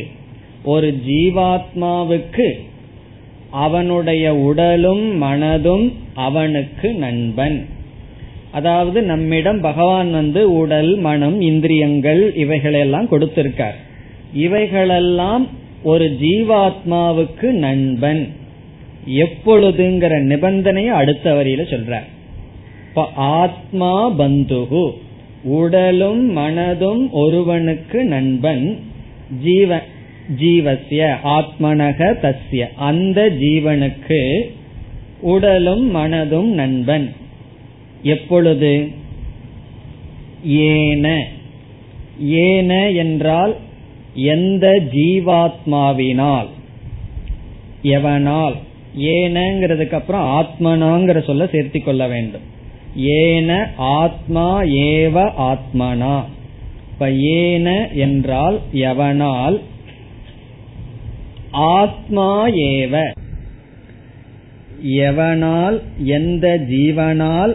ஒரு ஜீவாத்மாவுக்கு அவனுடைய உடலும் மனதும் அவனுக்கு நண்பன். அதாவது நம்மிடம் பகவான் உடல் மனம் இந்திரியங்கள் இவைகளெல்லாம் கொடுத்திருக்கார். இவைகளெல்லாம் ஒரு ஜீவாத்மாவுக்கு நண்பன் எப்பொழுதுங்கிற நிபந்தனையை அடுத்த வரியில சொல்றார். ஆத்மா பந்துகு, உடலும் மனதும் ஒருவனுக்கு நண்பன். ஜீவன் ஜீவசிய ஆத்மனக தஸ்ய, அந்த ஜீவனுக்கு உடலும் மனதும் நண்பன். எப்பொழுது? ஏன, ஏன என்றால் எந்த ஜீவாத்மாவினால், எவனால். ஏனங்கிறதுக்கு அப்புறம் ஆத்மனாங்கிற சொல்ல சேர்த்து கொள்ள வேண்டும். ஏன ஆத்மா ஏவ ஆத்மனா. இப்ப ஏன என்றால் எவனால், ஆத்மா ஏவ எவனால், எந்த ஜீவனால்.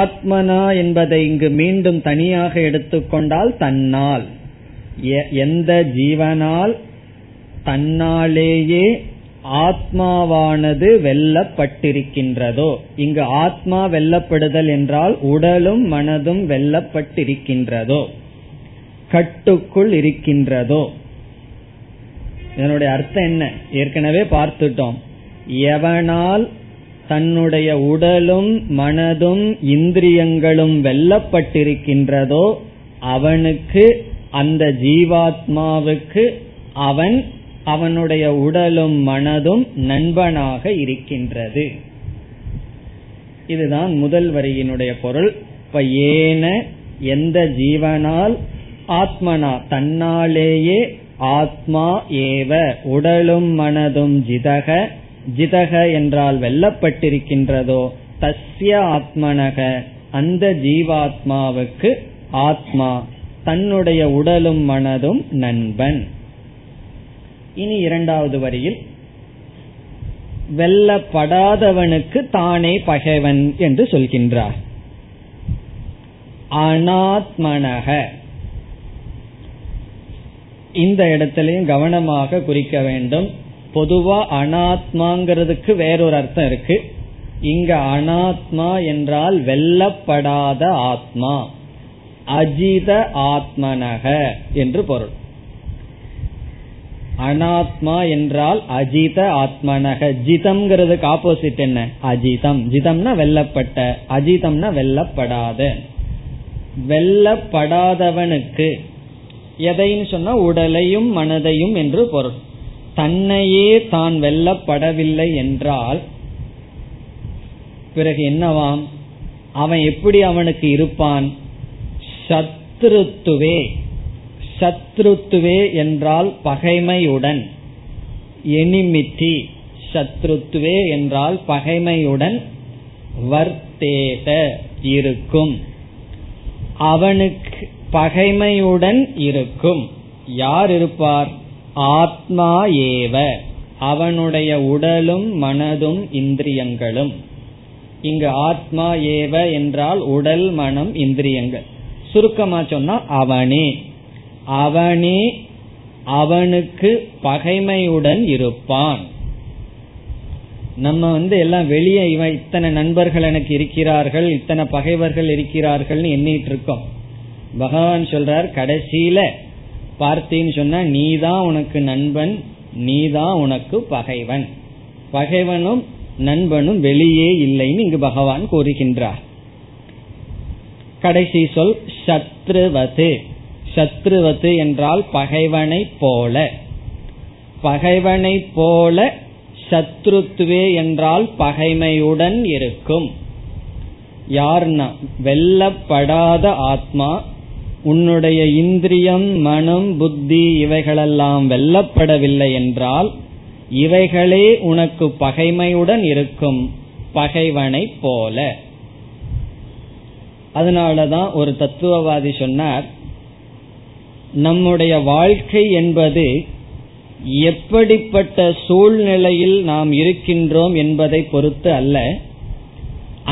ஆத்மனா என்பதை இங்கு மீண்டும் தனியாக எடுத்துக்கொண்டால் தன்னால், எந்த ஜீவனால் தன்னாலேயே ஆத்மாவானது வெல்லப்பட்டிருக்கின்றதோ. இங்கு ஆத்மா வெல்லப்படுதல் என்றால் உடலும் மனதும் வெல்லப்பட்டிருக்கின்றதோ, கட்டுக்குள் இருக்கின்றதோ. இதனுடைய அர்த்தம் என்ன ஏற்கனவே பார்த்துட்டோம். எவனால் தன்னுடைய உடலும் மனதும் இந்திரியங்களும் வெல்லப்பட்டிருக்கின்றதோ அவனுக்கு, அந்த ஜீவாத்மாவுக்கு அவன், அவனுடைய உடலும் மனதும் நண்பனாக இருக்கின்றது. இதுதான் முதல் வரியினுடைய பொருள். இப்ப ஏன எந்த ஜீவனால், ஆத்மனா தன்னாலேயே, ஆத்மா ஏவ உடலும் மனதும் ஜிதக, ஜிதக என்றால் வெல்லப்பட்டிருக்கின்றதோ, தஸ்ய ஆத்மனக அந்த ஜீவாத்மாவுக்கு ஆத்மா தன்னுடைய உடலும் மனதும் நண்பன். இனி இரண்டாவது வரியில் வெல்லப்படாதவனுக்கு தானே பகைவன் என்று சொல்கின்றார். அனாத்மனக, இந்த இடத்திலையும் கவனமாக குறிக்க வேண்டும். பொதுவா அனாத்மாங்கிறதுக்கு வேறொரு அர்த்தம் இருக்கு. இங்க அனாத்மா என்றால் வெல்லப்படாத ஆத்மா, அஜித ஆத்மனக என்று பொருள். அனாத்மா என்றால் அஜித ஆத்மனக. ஜிதம்ங்கிறதுக்கு ஆப்போசிட் என்ன? அஜிதம். ஜிதம்னா வெல்லப்பட்ட, அஜிதம்னா வெல்லப்படாத. வெல்லப்படாதவனுக்கு எதைன்னு சொன்னா உடலையும் மனதையும் என்று பொருள். தன்னையே தான் வெல்லப்படவில்லை என்றால் பிறகு என்னவாம்? அவன் எப்படி அவனுக்கு இருப்பான்? சத்ருத்துவே, சத்ருத்துவே என்றால் பகைமையுடன், எனிமிட்டி. சத்ருத்துவே என்றால் பகைமையுடன் வர்த்தேத இருக்கும், அவனுக்கு பகைமையுடன் இருக்கும். யார் இருப்பார்? ஆத்மா ஏவ, அவனுடைய உடலும் மனதும் இந்திரியங்களும். இங்கு ஆத்மா ஏவ என்றால் உடல் மனம் இந்திரியங்கள். சுருக்கமா சொன்னா அவனே, அவனே அவனுக்கு பகைமையுடன் இருப்பான். நம்ம எல்லாம் வெளியே இவன் இத்தனை நண்பர்கள் எனக்கு இருக்கிறார்கள், இத்தனை பகைவர்கள் இருக்கிறார்கள்னு எண்ணிட்டு இருக்கோம். பகவான் சொல்றார் கடைசியில பார்த்தின்னு சொன்னா நீதான் உனக்கு நண்பன், நீதான் உனக்கு பகைவன். பகைவனும் நண்பனும் வெளியே இல்லைன்னு இங்கு பகவான் கூறுகின்றார். கடைசி சொல் சத்ருவது. சத்ருவது என்றால் பகைவனை போல, பகைவனை போல. சத்ருத்துவே என்றால் பகைமையுடன் இருக்கும். யார்னா வெல்லப்படாத ஆத்மா. உன்னுடைய இந்திரியம் மனம் புத்தி இவைகளெல்லாம் வெல்லப்படவில்லை என்றால் இவைகளே உனக்கு பகைமையுடன் இருக்கும், பகைவனை போல. அதனாலதான் ஒரு தத்துவவாதி சொன்னார், நம்முடைய வாழ்க்கை என்பது எப்படிப்பட்ட சூழ்நிலையில் நாம் இருக்கின்றோம் என்பதை பொறுத்து அல்ல,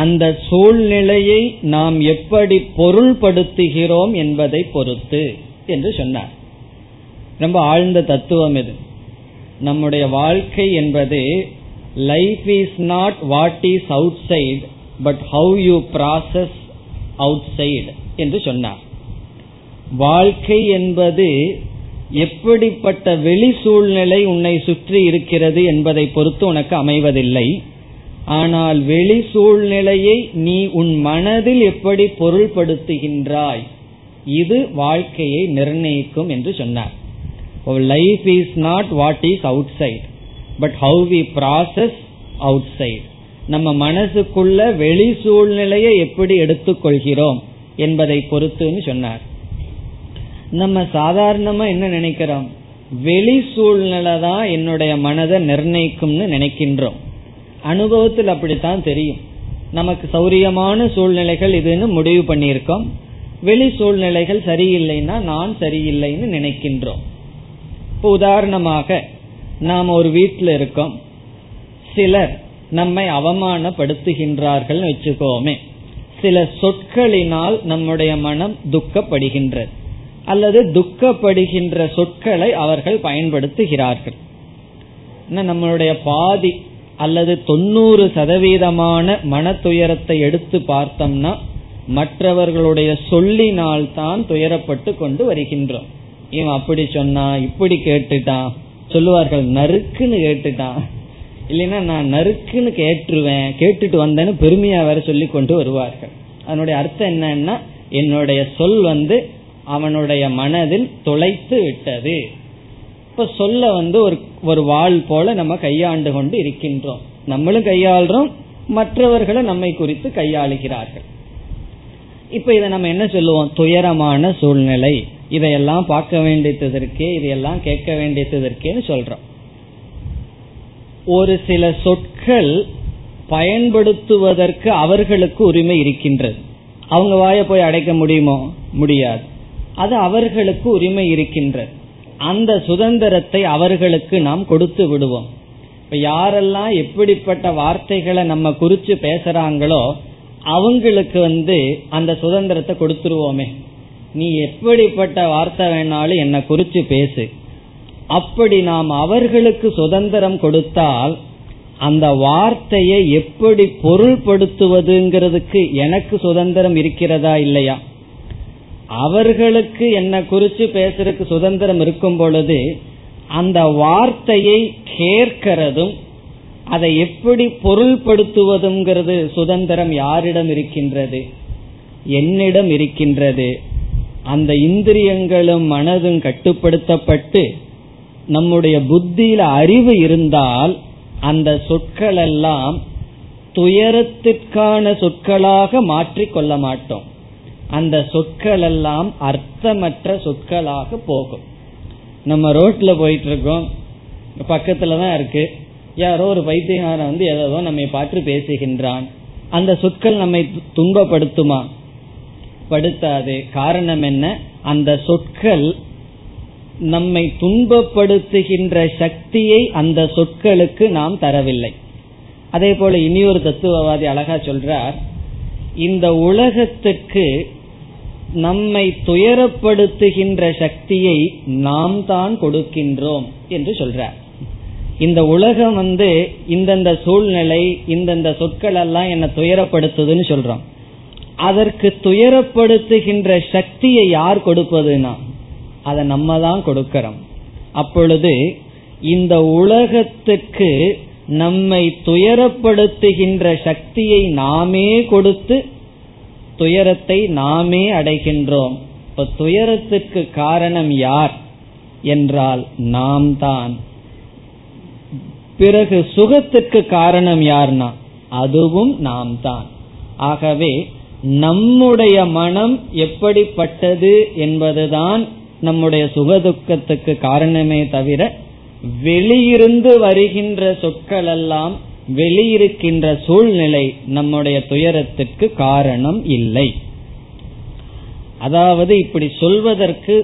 அந்த சூழ்நிலையை நாம் எப்படி பொருள்படுத்துகிறோம் என்பதை பொறுத்து என்று சொன்னார். ரொம்ப ஆழ்ந்த தத்துவம் இது. நம்முடைய வாழ்க்கை என்பது life is not what is outside but how you process outside என்று சொன்னார். வாழ்க்கை என்பது எப்படிப்பட்ட வெளி சூழ்நிலை உன்னை சுற்றி இருக்கிறது என்பதை பொறுத்து உனக்கு அமைவதில்லை, ஆனால் வெளி சூழ்நிலையை நீ உன் மனதில் எப்படி பொருள்படுத்துகின்றாய் இது வாழ்க்கையை நிர்ணயிக்கும் என்று சொன்னார். Life is not what is outside, but how we process outside. நம்ம மனசுக்குள்ள வெளி சூழ்நிலையை எப்படி எடுத்துக்கொள்கிறோம் என்பதை பொறுத்துன்னு சொன்னார். நம்ம சாதாரணமா என்ன நினைக்கிறோம், வெளி சூழ்நிலை தான் என்னுடைய மனதை நிர்ணயிக்கும்னு நினைக்கின்றோம். அனுபவத்தில் அப்படித்தான் தெரியும். நமக்கு சௌரியமான சூழ்நிலைகள் இதுன்னு முடிவு பண்ணியிருக்கோம். வெளி சூழ்நிலைகள் சரியில்லைன்னா நான் சரியில்லைன்னு நினைக்கின்றோம். இப்போ உதாரணமாக நாம் ஒரு வீட்டில் இருக்கோம், சிலர் நம்மை அவமானப்படுத்துகின்றார்கள் வச்சுக்கோமே. சில சொற்களினால் நம்முடைய மனம் துக்கப்படுகின்றது அல்லது துக்கப்படுகின்ற சொற்களை அவர்கள் பயன்படுத்துகிறார்கள். நம்மளுடைய பாதி அல்லது 90% மன துயரத்தை எடுத்து பார்த்தோம்னா மற்றவர்களுடைய சொல்லினால் தான் துயரப்பட்டு கொண்டு வருகின்றோம். இவன் அப்படி சொன்னா, இப்படி கேட்டுட்டான், சொல்லுவார்கள் நறுக்குன்னு கேட்டுட்டான், இல்லைன்னா நான் நறுக்குன்னு கேட்டுருவேன், கேட்டுட்டு வந்தேன்னு பெருமையா வேற சொல்லி கொண்டு வருவார்கள். அதனுடைய அர்த்தம் என்னன்னா, என்னுடைய சொல் அவனுடைய மனதில் துளைத்து விட்டது. இப்ப சொல்ல ஒரு வாள் போல நம்ம கையாண்டு கொண்டு இருக்கின்றோம். நம்மளும் கையாளுறோம், மற்றவர்களை நம்மை குறித்து கையாளுகிறார்கள். இப்ப இதை நம்ம என்ன சொல்லுவோம், துயரமான சூழ்நிலை, இதையெல்லாம் பார்க்க வேண்டியதற்கே, இதையெல்லாம் கேட்க வேண்டியதற்கேன்னு சொல்றோம். ஒரு சில சொற்கள் பயன்படுத்துவதற்கு அவர்களுக்கு உரிமை இருக்கின்றது. அவங்க வாயை போய் அடைக்க முடியுமோ, முடியாது. அது அவர்களுக்கு உரிமை இருக்கின்றது. அந்த சுதந்திரத்தை அவர்களுக்கு நாம் கொடுத்து விடுவோம். இப்ப யாரெல்லாம் எப்படிப்பட்ட வார்த்தைகளை நம்ம குறிச்சு பேசுறாங்களோ அவங்களுக்கு அந்த சுதந்திரத்தை கொடுத்துருவோமே. நீ எப்படிப்பட்ட வார்த்தை வேணாலும் என்னை குறிச்சு பேசு. அப்படி நாம் அவர்களுக்கு சுதந்திரம் கொடுத்தால் அந்த வார்த்தையை எப்படி பொருள்படுத்துவதுங்கிறதுக்கு எனக்கு சுதந்திரம் இருக்கிறதா இல்லையா? அவர்களுக்கு என்னை குறிச்சு பேசுறதுக்கு சுதந்திரம் இருக்கும் பொழுது அந்த வார்த்தையை கேட்கிறதும் அதை எப்படி பொருள்படுத்துவதுங்கிறது சுதந்திரம் யாரிடம் இருக்கின்றது? என்னிடம் இருக்கின்றது. அந்த இந்திரியங்களும் மனதும் கட்டுப்படுத்தப்பட்டு நம்முடைய புத்தியில அறிவு இருந்தால் அந்த சொற்கள் எல்லாம் துயரத்திற்கான சொற்களாக மாற்றிக்கொள்ள மாட்டோம். அந்த சொற்கள் எல்லாம் அர்த்தமற்ற சொற்களாக போகும். நம்ம ரோட்ல போயிட்டு இருக்கோம், பக்கத்துலதான் இருக்கு, யாரோ ஒரு பைத்தியக்காரன் ஏதோ நம்மை பார்த்து பேசுகின்றான். அந்த சொற்கள் நம்மை துன்பப்படுத்துமா? படுத்தாது. காரணம் என்ன, அந்த சொற்கள் நம்மை துன்பப்படுத்துகின்ற சக்தியை அந்த சொற்களுக்கு நாம் தரவில்லை. அதே போல இனியொரு தத்துவவாதி அழகா சொல்றார், இந்த உலகத்துக்கு நம்மை துயரப்படுத்துகின்ற சக்தியை நாம் தான் கொடுக்கின்றோம் என்று சொல்றார். இந்த உலகம் இந்தந்த சூழ்நிலை, இந்தந்த சொற்கள் எல்லாம் என்னை துயரப்படுத்துதுன்னு சொல்றோம். அதற்கு துயரப்படுத்துகின்ற சக்தியை யார் கொடுப்பதுன்னா அதை நம்ம தான் கொடுக்கிறோம். அப்பொழுது இந்த உலகத்துக்கு நம்மை துயரப்படுத்துகின்ற சக்தியை நாமே கொடுத்து துயரத்தை நாமே அடைகின்றோம். இப்ப துயரத்துக்கு காரணம் யார் என்றால் நாம் தான். பிறகு சுகத்துக்கு காரணம் யார்னா அதுவும் நாம் தான். ஆகவே நம்முடைய மனம் எப்படிப்பட்டது என்பதுதான் நம்முடைய சுகதுக்கத்துக்கு காரணமே தவிர வெளியிருந்து வருகின்ற சொற்கள் எல்லாம், வெளியிருக்கின்ற சூழ்நிலை நம்முடைய துயரத்திற்கு காரணம் இல்லை. அதாவது இப்படி சொல்வதற்கு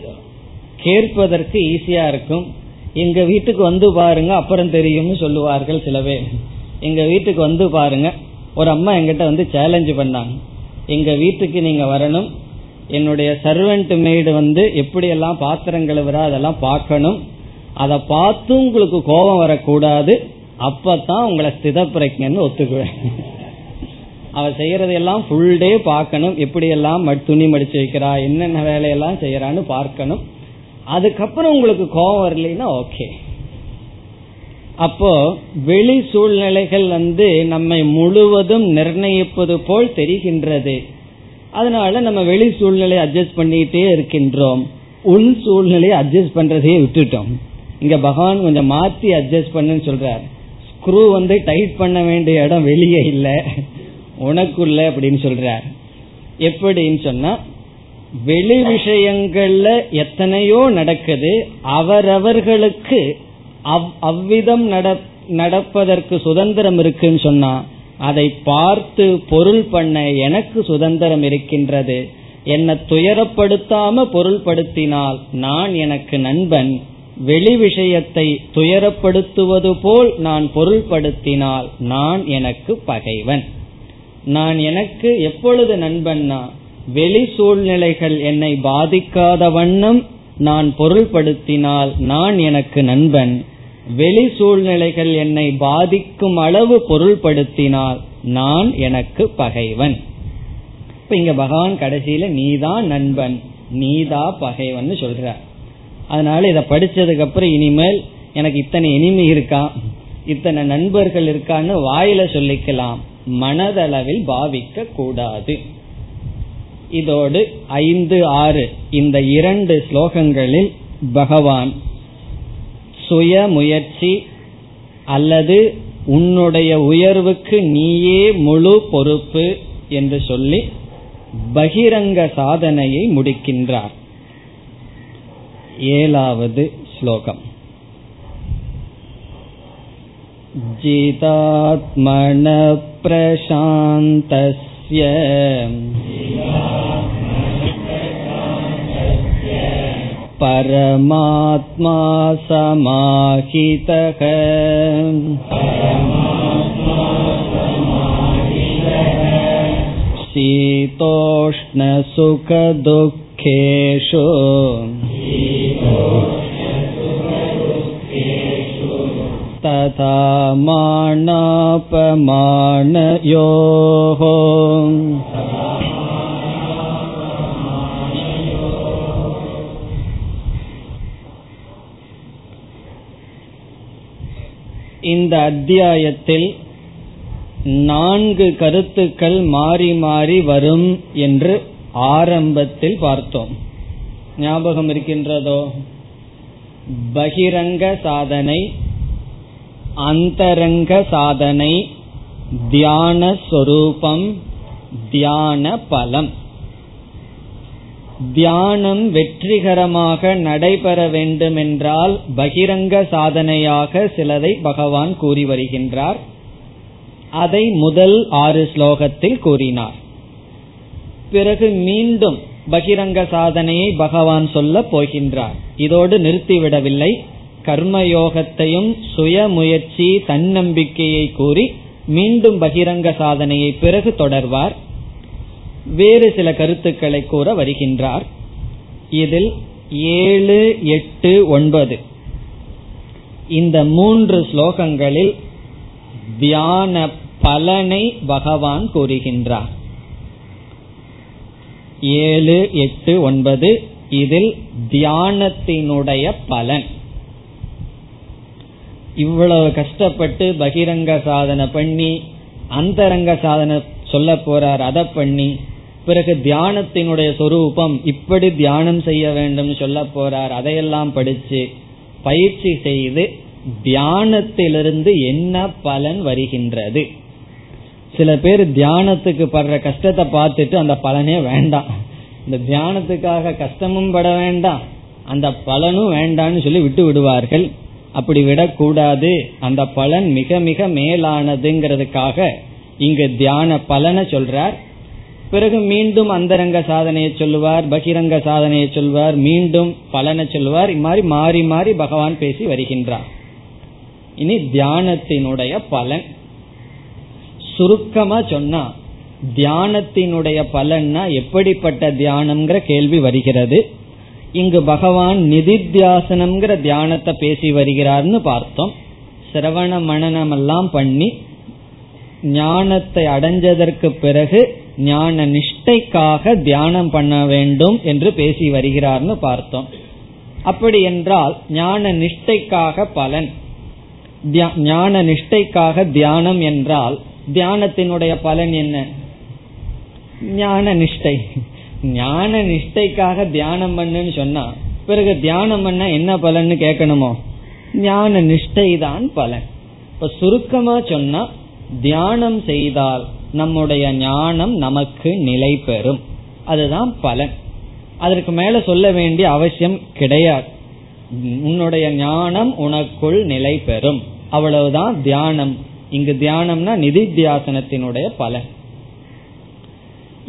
கேட்பதற்கு ஈஸியா இருக்கும். எங்க வீட்டுக்கு பாருங்க அப்புறம் தெரியும்னு சொல்லுவார்கள் சில பேர். எங்க வீட்டுக்கு பாருங்க, ஒரு அம்மா எங்கிட்ட சேலஞ்சு பண்ணாங்க, எங்க வீட்டுக்கு நீங்க வரணும், என்னுடைய சர்வெண்ட் மேய்டு எப்படியெல்லாம் பாத்திரம் கழுவுறா அதெல்லாம் பார்க்கணும், அதை பார்த்து உங்களுக்கு கோபம் வரக்கூடாது, அப்பதான் உங்களை ஸ்திதப்பிரஜ்ஞன்னு ஒத்துக்குவேன். அவ செய்யறதெல்லாம் ஃபுல் டே பார்க்கணும், எப்படியெல்லாம் துணி மடிச்சு வைக்கிறா, என்னென்ன வேலையெல்லாம் செய்யறான்னு பார்க்கணும், அதுக்கப்புறம் உங்களுக்கு கோபம் வரலைன்னா ஓகே. அப்போ வெளி சூழ்நிலைகள் நம்மை முழுவதும் நிர்ணயிப்பது போல் தெரிகின்றது. அதனால நம்ம வெளி சூழ்நிலை அட்ஜஸ்ட் பண்ணிட்டே இருக்கின்றோம். உள் சூழ்நிலையை அட்ஜஸ்ட் பண்றதையே விட்டுட்டோம். இங்க பகவான் கொஞ்சம் மாத்தி அட்ஜஸ்ட் பண்ணுன்னு சொல்றாரு. ஸ்க்ரூ வந்து டைட் பண்ண வேண்டிய இடம் வெளியே இல்ல, உனக்குள்ள அப்படின்னு சொல்றார். எப்படின்னு சொன்னா, வெளி விஷயங்கள்ல எத்தனையோ நடக்குது, அவரவர்களுக்கு அவ்விதம் நடப்பதற்கு சுதந்திரம் இருக்குன்னு சொன்னா, அதை பார்த்து பொருள் பண்ண எனக்கு சுதந்திரம் இருக்கின்றது. என்னை துயரப்படுத்தாம பொருள்படுத்தினால் நான் எனக்கு நண்பன், வெளி விஷயத்தை துயரப்படுத்துவது போல் நான் பொருள்படுத்தினால் நான் எனக்கு பகைவன். நான் எனக்கு எப்பொழுது நண்பன்னா, வெளி சூழ்நிலைகள் என்னை பாதிக்காத வண்ணம் நான் பொருள்படுத்தினால் நான் எனக்கு நண்பன், வெளி சூழ்நிலைகள் என்னை பாதிக்கும் அளவு பொருள்படுத்தினால் நான் எனக்கு பகைவன். இப்ப இங்க பகவான் கடைசியில நீதான் நண்பன் நீதா பகைவன் சொல்ற. அதனால இத படிச்சதுக்கு அப்புறம் இனிமேல் எனக்கு இத்தனை இனிமை இருக்கா இத்தனை நண்பர்கள் இருக்கான்னு வாயில சொல்லிக்கலாம், மனதளவில் பாவிக்க கூடாது. இதோடு 5, 6 இந்த 2 ஸ்லோகங்களில் பகவான் சுய முயற்சி அல்லது உன்னுடைய உயர்வுக்கு நீயே முழு பொறுப்பு என்று சொல்லி பகிரங்க சாதனையை முடிக்கின்றார். 7வது ஸ்லோகம். ஜீதாத்மன பிரசாந்தஸ்ய பரமாத்மா சமாஹிதஹ சீதோஷ்ண சுக துக்கேஷு ததா மானாபமானயோஹோ. இந்த அத்தியாயத்தில் 4 கருத்துக்கள் மாறி மாறி வரும் என்று ஆரம்பத்தில் பார்த்தோம், ஞாபகம் இருக்கின்றதோ? பகிரங்க சாதனை, அந்தரங்க சாதனை, தியான சொரூபம், தியான பலம். தியானம் வெற்றிகரமாக நடைபெற வேண்டுமென்றால் பகிரங்க சாதனையாக சிலதை பகவான் கூறி வருகின்றார். அதை முதல் 6 ஸ்லோகத்தில் கூறினார். பிறகு மீண்டும் பகிரங்க சாதனையை பகவான் சொல்ல போகின்றார். இதோடு நிறுத்திவிடவில்லை, கர்மயோகத்தையும் சுய முயற்சி தன்னம்பிக்கையை கூறி மீண்டும் பகிரங்க சாதனையை பிறகு தொடர்வார். வேறு சில கருத்துக்களை கூற வருகின்றார். இதில் 7, 8, 9 இந்த 3 ஸ்லோகங்களில் தியான பலனை பகவான் கூறுகின்றார். 7, 8, 9 இதில் தியானத்தினுடைய பலன். இவ்வளவு கஷ்டப்பட்டு பகிரங்க சாதனை பண்ணி அந்தரங்க சாதனை சொல்ல போறார், அதை பண்ணி பிறகு தியானத்தினுடைய சொரூபம் இப்படி தியானம் செய்ய வேண்டும் சொல்ல போறார், அதையெல்லாம் படிச்சு பயிற்சி செய்து தியானத்திலிருந்து என்ன பலன் வருகின்றது. சில பேர் தியானத்துக்கு படுற கஷ்டத்தை பார்த்துட்டு அந்த பலனே வேண்டாம், இந்த தியானத்துக்காக கஷ்டமும் பட வேண்டாம் அந்த பலனும் வேண்டாம்னு சொல்லி விட்டு விடுவார்கள். அப்படி விடக்கூடாது, அந்த பலன் மிக மிக மேலானதுங்கிறதுக்காக இங்கு தியான பலனை சொல்றார். பிறகு மீண்டும் அந்தரங்க சாதனையை சொல்லுவார், பகிரங்க சாதனையை சொல்வார், மீண்டும் பலனை சொல்வார். இம்மாதிரி மாறி மாறி பகவான் பேசி வருகின்றார். இனி தியானத்தினுடைய பலன் சுருக்கமா சொன்னா, தியானத்தினுடைய பலன்னா எப்படிப்பட்ட தியானம்ங்கிற கேள்வி வருகிறது. இங்கு பகவான் நிதித்தியாசனம்ங்கிற தியானத்தை பேசி வருகிறார்னு பார்த்தோம். சிரவண மனனம் எல்லாம் பண்ணி ஞானத்தை அடைஞ்சதற்கு பிறகு ஞான நிஷ்டைக்காக தியானம் பண்ண வேண்டும் என்று பேசி வருகிறார்னு பார்த்தோம். அப்படி என்றால் ஞான நிஷ்டைக்காக பலன், ஞான நிஷ்டைக்காக தியானம் என்றால் தியானத்தினுடைய பலன் என்ன? ஞான நிஷ்டை. ஞான நிஷ்டைக்காக தியானம் பண்ணுன்னு சொன்னா பிறகு தியானம் பண்ண என்ன பலன்னு கேட்கணுமோ, ஞான நிஷ்டைதான் பலன். இப்ப சுருக்கமா சொன்னா தியானம் செய்தால் நம்முடைய ஞானம் நமக்கு நிலை பெறும், அதுதான் பலன். அதற்கு மேல சொல்ல வேண்டிய அவசியம் கிடையாது. உன்னுடைய ஞானம் உனக்குள் நிலை பெறும், அவ்வளவுதான் தியானம். இங்கு தியானம்னா நிதித்தியாசனத்தினுடைய பலன்.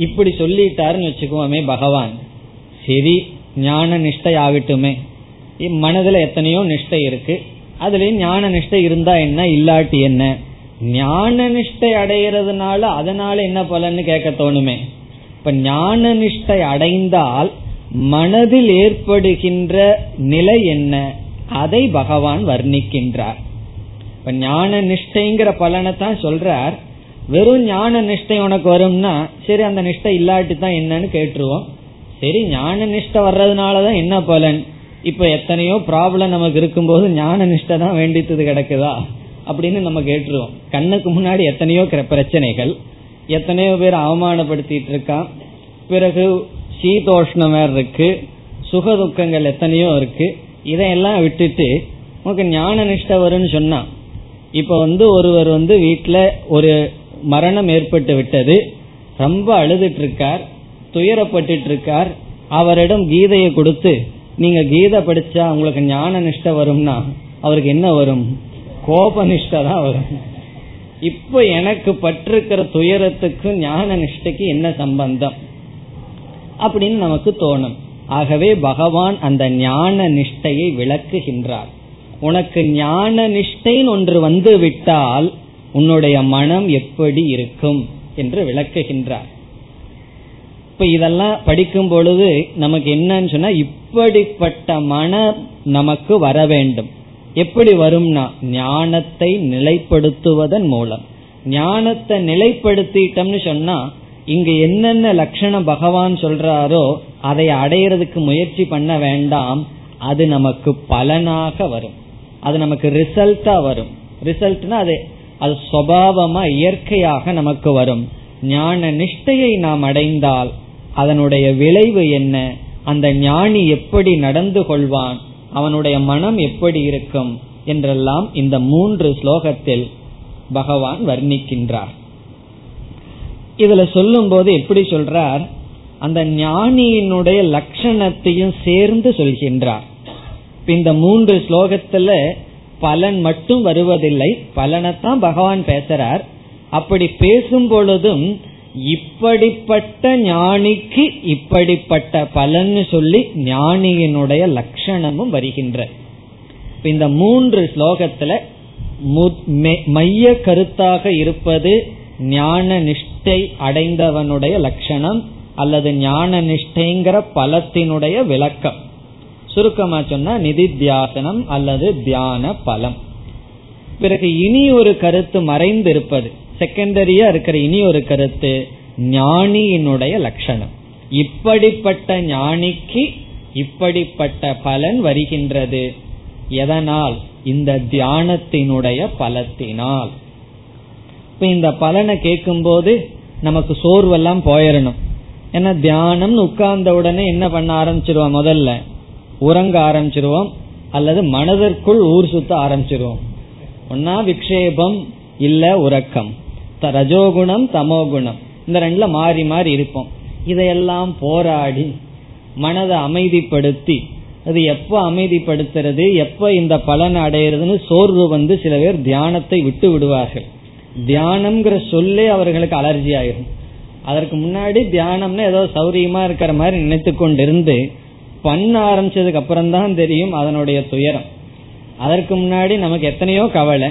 இப்படி சொல்லிட்டாருன்னு வச்சுக்கோமே பகவான். சரி, ஞான நிஷ்டை ஆகட்டுமே, மனதுல எத்தனையோ நிஷ்டை இருக்கு, அதுலயும் ஞான நிஷ்டை இருந்தா என்ன, இல்லாட்டி என்ன? ஞான நிஷ்டை அடைகிறதுனால அதனால என்ன பலன்னு கேட்க தோணுமே. இப்ப ஞான நிஷ்டை அடைந்தால் மனதில் ஏற்படுகின்ற நிலை என்ன, அதை பகவான் வர்ணிக்கின்றார். இப்ப ஞான நிஷ்டைங்கிற பலனைத்தான் சொல்றார். வெறும் ஞான நிஷ்டை உனக்கு வரும்னா சரி, அந்த நிஷ்டை இல்லாட்டி தான் என்னன்னு கேட்டுருவோம். சரி, ஞான நிஷ்டை வர்றதுனாலதான் என்ன பலன்? இப்ப எத்தனையோ ப்ராப்ளம் நமக்கு இருக்கும்போது ஞான நிஷ்டை தான் வேண்டித்தது கிடக்குதா அப்படின்னு நம்ம கேட்டுருவோம். கண்ணுக்கு முன்னாடி எத்தனையோ பிரச்சனைகள், எத்தனையோ பேர் அவமானப்படுத்திட்டு இருக்கான், பிறகு சீதோஷ்ணம் வேற இருக்கு, சுக துக்கங்கள் எத்தனையோ இருக்கு. இதையெல்லாம் விட்டுட்டு உனக்கு ஞான நிஷ்டை வரும்னு சொன்னா, இப்ப ஒருவர் வீட்டுல ஒரு மரணம் ஏற்பட்டு விட்டது, ரொம்ப அழுதுட்டு இருக்கார், துயரப்பட்டு இருக்கார், அவரிடம் கீதையை கொடுத்து நீங்க கீதை படிச்சா உங்களுக்கு ஞான நிஷ்டை வரும்னா அவருக்கு என்ன வரும்? கோப நிஷ்டை தான் வரும். இப்ப எனக்கு பட்டிருக்கிற துயரத்துக்கு ஞான நிஷ்டைக்கு என்ன சம்பந்தம் அப்படின்னு நமக்கு தோணும். ஆகவே பகவான் அந்த ஞான நிஷ்டையை விளக்குகின்றார். உனக்கு ஞான நிஷ்டைன்னு ஒன்று வந்து விட்டால் உன்னுடைய மனம் எப்படி இருக்கும் என்று விளக்குகின்றார். இப்ப இதெல்லாம் படிக்கும் பொழுது நமக்கு என்னன்னு சொன்னா, இப்படிப்பட்ட மனம் நமக்கு வர வேண்டும். எப்படி வரும்னா ஞானத்தை நிலைப்படுத்துவதன் மூலம். ஞானத்தை நிலைப்படுத்திட்டோம்னு சொன்னா இங்க என்னென்ன லட்சணம் பகவான் சொல்றாரோ அதை அடையிறதுக்கு முயற்சி பண்ண வேண்டாம், அது நமக்கு பலனாக வரும், அது நமக்கு ரிசல்ட்டா வரும். ரிசல்ட்னா அது சுபாவமா இயற்கையாக நமக்கு வரும். ஞான நிஷ்டையை நாம் அடைந்தால் அதனுடைய விளைவு என்ன, அந்த ஞானி எப்படி நடந்து கொள்வான், அவனுடைய மனம் எப்படி இருக்கும் என்றெல்லாம் இந்த 3 ஸ்லோகத்தில் பகவான் வர்ணிக்கின்றார். இதுல சொல்லும் போது எப்படி சொல்றார், அந்த ஞானியினுடைய லட்சணத்தையும் சேர்ந்து சொல்கின்றார். இந்த 3 ஸ்லோகத்துல பலன் மட்டும் வருவதில்லை, பலனைத்தான் பகவான் பேசுறார். அப்படி பேசும் பொழுதும் இப்படிப்பட்ட ஞானிக்கு இப்படிப்பட்ட பலன்னு சொல்லி ஞானியினுடைய லட்சணமும் வருகின்ற இந்த 3 ஸ்லோகத்துல மைய கருத்தாக இருப்பது ஞான நிஷ்டை அடைந்தவனுடைய லட்சணம் அல்லது ஞான நிஷ்டைங்கிற பலத்தினுடைய விளக்கம். சுருக்கமா சொன்னா நிதித்தியாசனம் அல்லது தியான பலம். பிறகு இனி ஒரு கருத்து மறைந்திருப்பது, செகண்டரியா இருக்கிற இனி ஒரு கருத்து ஞானியினுடைய லட்சணம். இப்படிப்பட்ட ஞானிக்கு இப்படிப்பட்ட பலன் வருகின்றது. எதனால்? இந்த தியானத்தினுடைய பலத்தினால். இப்ப இந்த பலனை கேட்கும் போது நமக்கு சோர்வெல்லாம் போயிடணும். ஏன்னா தியானம்னு உட்கார்ந்த உடனே என்ன பண்ண ஆரம்பிச்சிருவோம், முதல்ல உறங்க ஆரம்பிச்சிருவோம் அல்லது மனதிற்குள் ஊர் சுத்த ஆரம்பிச்சிருவோம். ஒன்னா விக்ஷேபம் இல்ல உறக்கம், ரஜோகுணம் தமோகுணம், இந்த ரெண்டுல மாறி மாறி இருப்போம். இதையெல்லாம் போராடி மனதை அமைதிப்படுத்தி, அது எப்ப அமைதிப்படுத்துறது, எப்ப இந்த பலனை அடையிறதுன்னு சோர்வு வந்து சில பேர் தியானத்தை விட்டு விடுவார்கள். தியானம்ங்கிற சொல்லே அவர்களுக்கு அலர்ஜி ஆயிடும். அதற்கு முன்னாடி தியானம்னா ஏதோ சௌரியமா இருக்கிற மாதிரி நினைத்து கொண்டிருந்து பண்ண ஆரம்பிச்சதுக்கு அப்புறம் தான் தெரியும் அதனுடைய துயரம். அதற்கு முன்னாடி நமக்கு எத்தனையோ கவலை,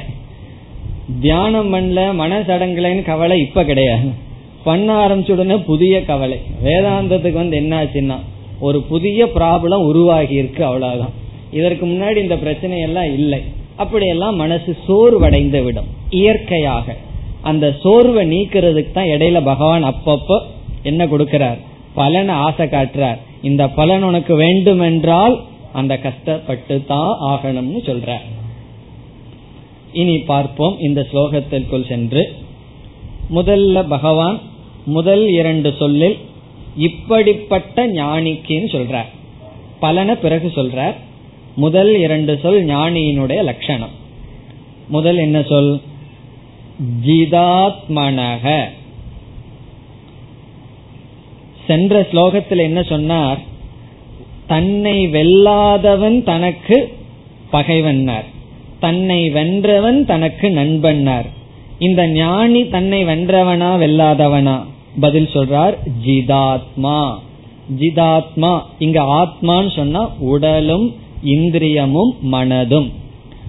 தியானம் பண்ணல மனசடங்கலைன்னு கவலை இப்ப கிடையாது, பண்ண ஆரம்பிச்சுடனே புதிய கவலை. வேதாந்தத்துக்கு என்ன ஆச்சுன்னா ஒரு புதிய ப்ராப்ளம் உருவாகி இருக்கு, அவ்வளவுதான். இதற்கு முன்னாடி இந்த பிரச்சனை எல்லாம் இல்லை. அப்படியெல்லாம் மனசு சோர்வடைந்து விடும் இயற்கையாக. அந்த சோர்வை நீக்கிறதுக்கு தான் இடையில பகவான் அப்பப்போ என்ன கொடுக்கிறார், பலனை ஆசை காட்டுறார். இந்த பலன் உனக்கு வேண்டும் என்றால் அந்த கஷ்டப்பட்டு தான் ஆகணும்னு சொல்றார். இனி பார்ப்போம் இந்த ஸ்லோகத்திற்குள் சென்று. முதல்ல பகவான் முதல் 2 சொல்லில் இப்படிப்பட்ட ஞானிக்குன்னு சொல்றார். பலனை பிறகு சொல்றார். முதல் இரண்டு சொல் ஞானியினுடைய லட்சணம். முதல் என்ன சொல்? ஜிதாத்மனக. சென்ற ஸ்லோகத்தில் என்ன சொன்னார்? தன்னை வெல்லாதவன் தனக்கு பகைவன்னார், தன்னை வென்றவன் தனக்கு நண்பன்னார். இந்த ஞானி தன்னை வென்றவனா வெல்லாதவனா? பதில் சொல்றார் ஜிதாத்மா. ஜிதாத்மா, இங்க ஆத்மான்னு சொன்னா உடலும் இந்திரியமும் மனதும்.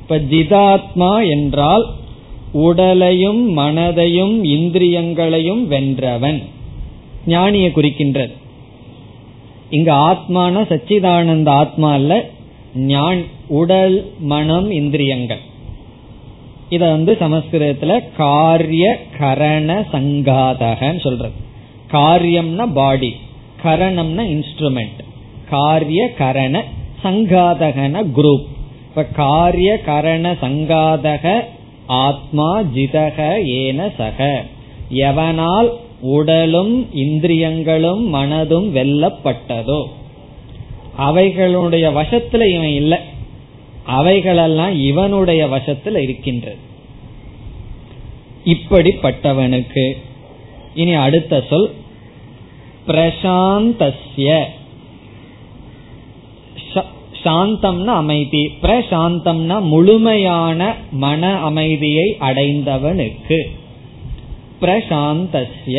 இப்ப ஜிதாத்மா என்றால் உடலையும் மனதையும் இந்திரியங்களையும் வென்றவன் ஞானியை குறிக்கின்றது. இங்க ஆத்மானா சச்சிதானந்த ஆத்மா அல்ல, உடல் மனம் இந்திரியங்கள். இத சமஸ்கிருதத்துல காரிய கரண சங்காதகன்னு சொல்றது. காரியம்னா பாடி, கரணம்னா இன்ஸ்ட்ருமெண்ட். காரிய கரண சங்காதகன குரூப். இப்ப காரிய கரண சங்காதக ஆத்மா ஜிதக ஏன சக, எவனால் உடலும் இந்திரியங்களும் மனதும் வெல்லப்பட்டதோ அவைகளுடைய வசத்துல இவன் இல்லை, அவைகளெல்லாம் இவனுடைய வசத்துல இருக்கின்றது. இப்படிப்பட்டவனுக்கு இனி அடுத்த சொல் பிரசாந்தஸ்ய. சாந்தம்னா அமைதி, பிரசாந்தம்னா முழுமையான மன அமைதியை அடைந்தவனுக்கு. பிரசாந்தஸ்ய,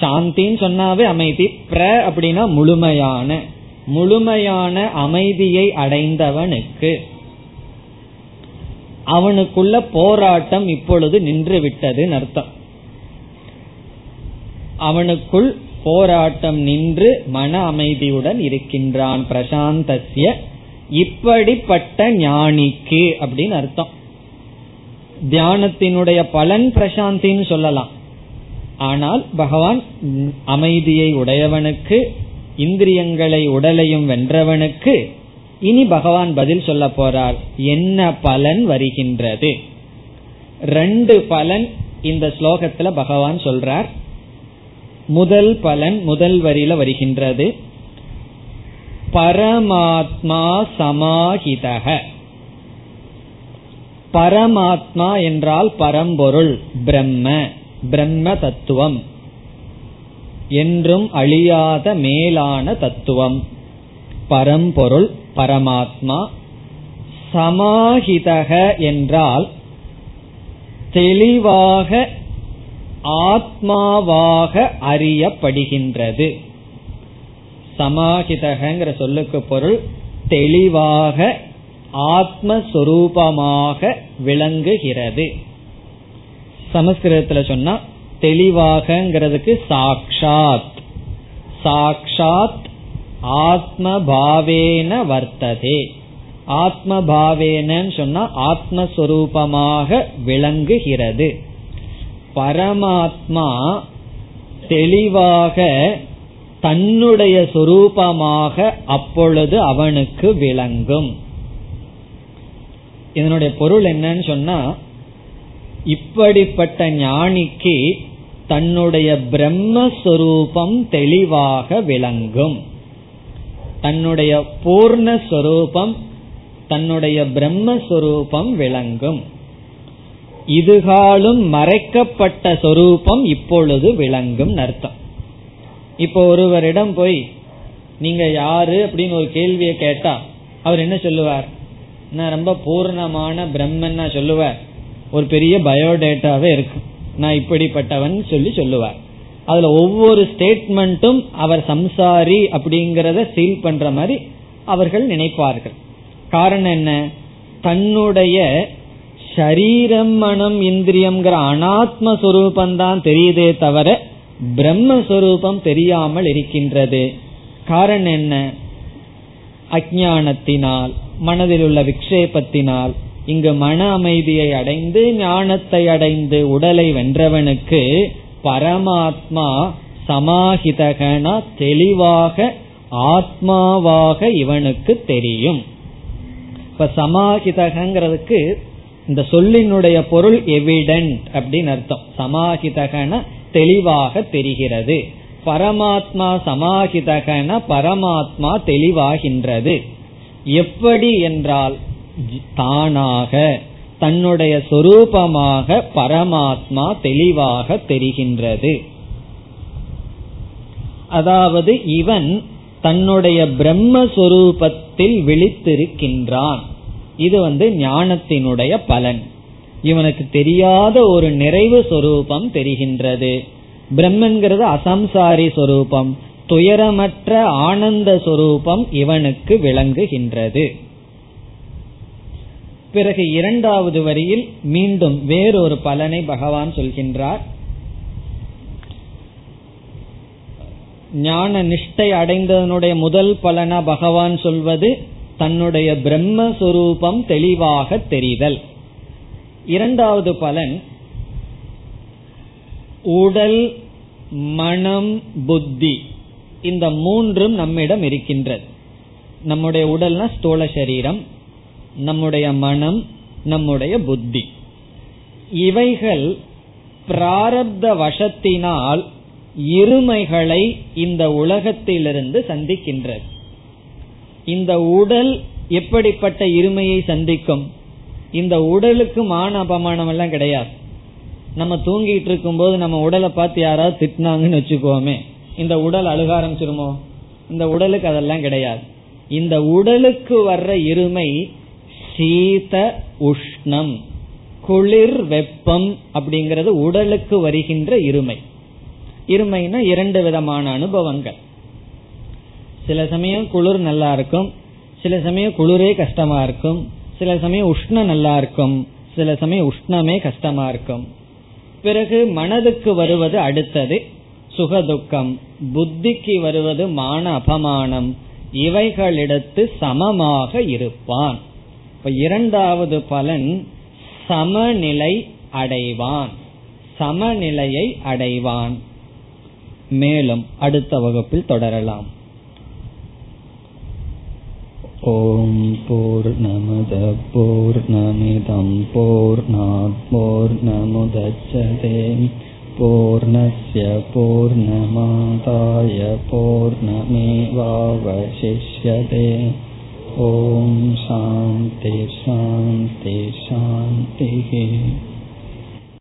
சாந்தின்னு சொன்னாவே அமைதி, பிர அப்படின்னா முழுமையான, முழுமையான அமைதியை அடைந்தவனுக்கு. அவனுக்குள்ள போராட்டம் இப்பொழுது நின்று விட்டதுன்னு அர்த்தம். அவனுக்குள் போராட்டம் நின்று மன அமைதியுடன் இருக்கின்றான். பிரசாந்தஸ்ய இப்படிப்பட்ட ஞானிக்கு அப்படின்னு அர்த்தம். தியானத்தினுடைய பலன் பிரசாந்தின்னு சொல்லலாம். ஆனால் பகவான் அமைதியை உடையவனுக்கு, இந்திரியங்களை உடலையும் வென்றவனுக்கு இனி பகவான் பதில் சொல்ல போறார். என்ன பலன் வருகின்றது? ரெண்டு பலன் இந்த ஸ்லோகத்துல பகவான் சொல்றார். முதல் பலன் முதல் வரியில வருகின்றது. பரமாத்மா சமாஹிதக. பரமாத்மா என்றால் பரம்பொருள், பிரம்ம, பிரம்ம தத்துவம், என்றும் அழியாத மேலான தத்துவம், பரம்பொருள் பரமாத்மா. சமாஹிதக என்றால் தெளிவாக ஆத்மாவாக அறியப்படுகின்றது. சமாஹிதகங்கிற சொல்லுக்கு பொருள் தெளிவாக ஆத்மஸ்வரூபமாக விளங்குகிறது. சமஸ்கிருதத்துல சொன்னா தெளிவாகங்கிறதுக்கு சாக்ஷாத், சாக்ஷாத் ஆத்மபாவேன வர்த்ததே. ஆத்மபாவேன சொன்னா ஆத்மஸ்வரூபமாக விளங்குகிறது. பரமாத்மா தெளிவாக தன்னுடைய சொரூபமாக அப்பொழுது அவனுக்கு விளங்கும். இதனுடைய பொருள் என்னன்னு சொன்னா, இப்படிப்பட்ட ஞானிக்கு தன்னுடைய பிரம்மஸ்வரூபம் தெளிவாக விளங்கும். தன்னுடைய பூர்ணஸ்வரூபம், தன்னுடைய பிரம்மஸ்வரூபம் விளங்கும். இதுகாலும் மறைக்கப்பட்ட சொரூபம் இப்பொழுது விளங்கும் அர்த்தம். இப்போ ஒருவரிடம் போய் நீங்க யாரு அப்படின்னு ஒரு கேள்வியை கேட்டா அவர் என்ன சொல்லுவார்? நான் ரொம்ப பூர்ணமான பிரம்மன்னா சொல்லுவார். ஒரு பெரிய பயோடேட்டாவே இருக்கு, நான் இப்படிப்பட்டவன் சொல்லி சொல்லுவார். அதுல ஒவ்வொரு ஸ்டேட்மெண்ட்டும் அவர் சம்சாரி அப்படிங்கறத சீல் பண்ற மாதிரி அவர்கள் நினைப்பார்கள். காரணம் என்ன? தன்னுடைய சரீரம் மனம் இந்திரியம்ங்கிற அனாத்ம சொரூபந்தான் தெரியுதே தவிர பிரம்மஸ்வரூபம் தெரியாமல் இருக்கின்றது. காரணம் என்ன? அஞ்ஞானத்தினால், மனதில் உள்ள விக்ஷேபத்தினால். இங்கு மன அமைதியை அடைந்து ஞானத்தை அடைந்து உடலை வென்றவனுக்கு பரமாத்மா சமாஹிதகன தெளிவாக ஆத்மாவாக இவனுக்கு தெரியும். இப்ப சமாஹிதகங்கிறதுக்கு இந்த சொல்லினுடைய பொருள் எவிடென்ட் அப்படின்னு அர்த்தம். சமாஹிதகன தெளிவாக தெரிகிறது. பரமாத்மா சமாஹிதகன பரமாத்மா தெளிவாகின்றது. எப்படி என்றால் தானாக தன்னுடைய சொரூபமாக பரமாத்மா தெளிவாக தெரிகின்றது. அதாவது இவன் தன்னுடைய பிரம்மஸ்வரூபத்தில் விழித்திருக்கின்றான். இது ஞானத்தினுடைய பலன். இவனுக்கு தெரியாத ஒரு நிறைவு சொரூபம் தெரிகின்றது. பிரம்மங்கிறது அசம்சாரி சொரூபம், துயரமற்ற ஆனந்த சொரூபம் இவனுக்கு விளங்குகின்றது. பிறகு இரண்டாவது வரியில் மீண்டும் வேறொரு பலனை பகவான் சொல்கின்றார். ஞான நிஷ்டை அடைந்ததனுடைய முதல் பலனா பகவான் சொல்வது தன்னுடைய பிரம்மஸ்வரூபம் தெளிவாக தெரிதல். இரண்டாவது பலன் உடல், மனம், புத்தி இந்த மூன்றும் நம்மிடம் இருக்கின்றது. நம்முடைய உடல்னா ஸ்தூல சரீரம், நம்முடைய மனம், நம்முடைய புத்தி. இவைகள் பிராரப்த வசத்தினால் இருமைகளை இந்த உலகத்திலிருந்து சந்திக்கின்றது. இந்த உடல் எப்படிப்பட்ட இருமையை சந்திக்கும்? இந்த உடலுக்கு மான அபமானம் எல்லாம் கிடையாது. நம்ம தூங்கிட்டு இருக்கும் போது நம்ம உடலை பார்த்து யாராவது திட்டினாங்கன்னு வச்சுக்கோமே, இந்த உடல் அழுக ஆரம்பிச்சிருமோ? இந்த உடலுக்கு அதெல்லாம் கிடையாது. இந்த உடலுக்கு வர்ற இருமை சீத உஷ்ணம், குளிர் வெப்பம் அப்படிங்கிறது உடலுக்கு வருகின்ற இருமை. இருமைனா இரண்டு விதமான அனுபவங்கள். சில சமயம் குளிர் நல்லா இருக்கும், சில சமயம் குளிரே கஷ்டமா இருக்கும், சில சமயம் உஷ்ணம் நல்லா இருக்கும், சில சமயம் உஷ்ணமே கஷ்டமா இருக்கும். பிறகு மனதுக்கு வருவது அடுத்தது சுகதுக்கம், புத்திக்கு வருவது மான அபமானம். இவைகளிடத்து சமமாக இருப்பான். இப்ப இரண்டாவது பலன் சமநிலை அடைவான், சமநிலையை அடைவான். மேலும் அடுத்த வகுப்பில் தொடரலாம். ஓம் பூர்ணமத பூர்ணமிதம் பூர்ணாத் பூர்ணமுதச்யதே பூர்ணஸ்ய பூர்ணமாதாய பூர்ணமேவாவசிஷ்யதே. ஓம் சாந்தி சாந்தி சாந்தி.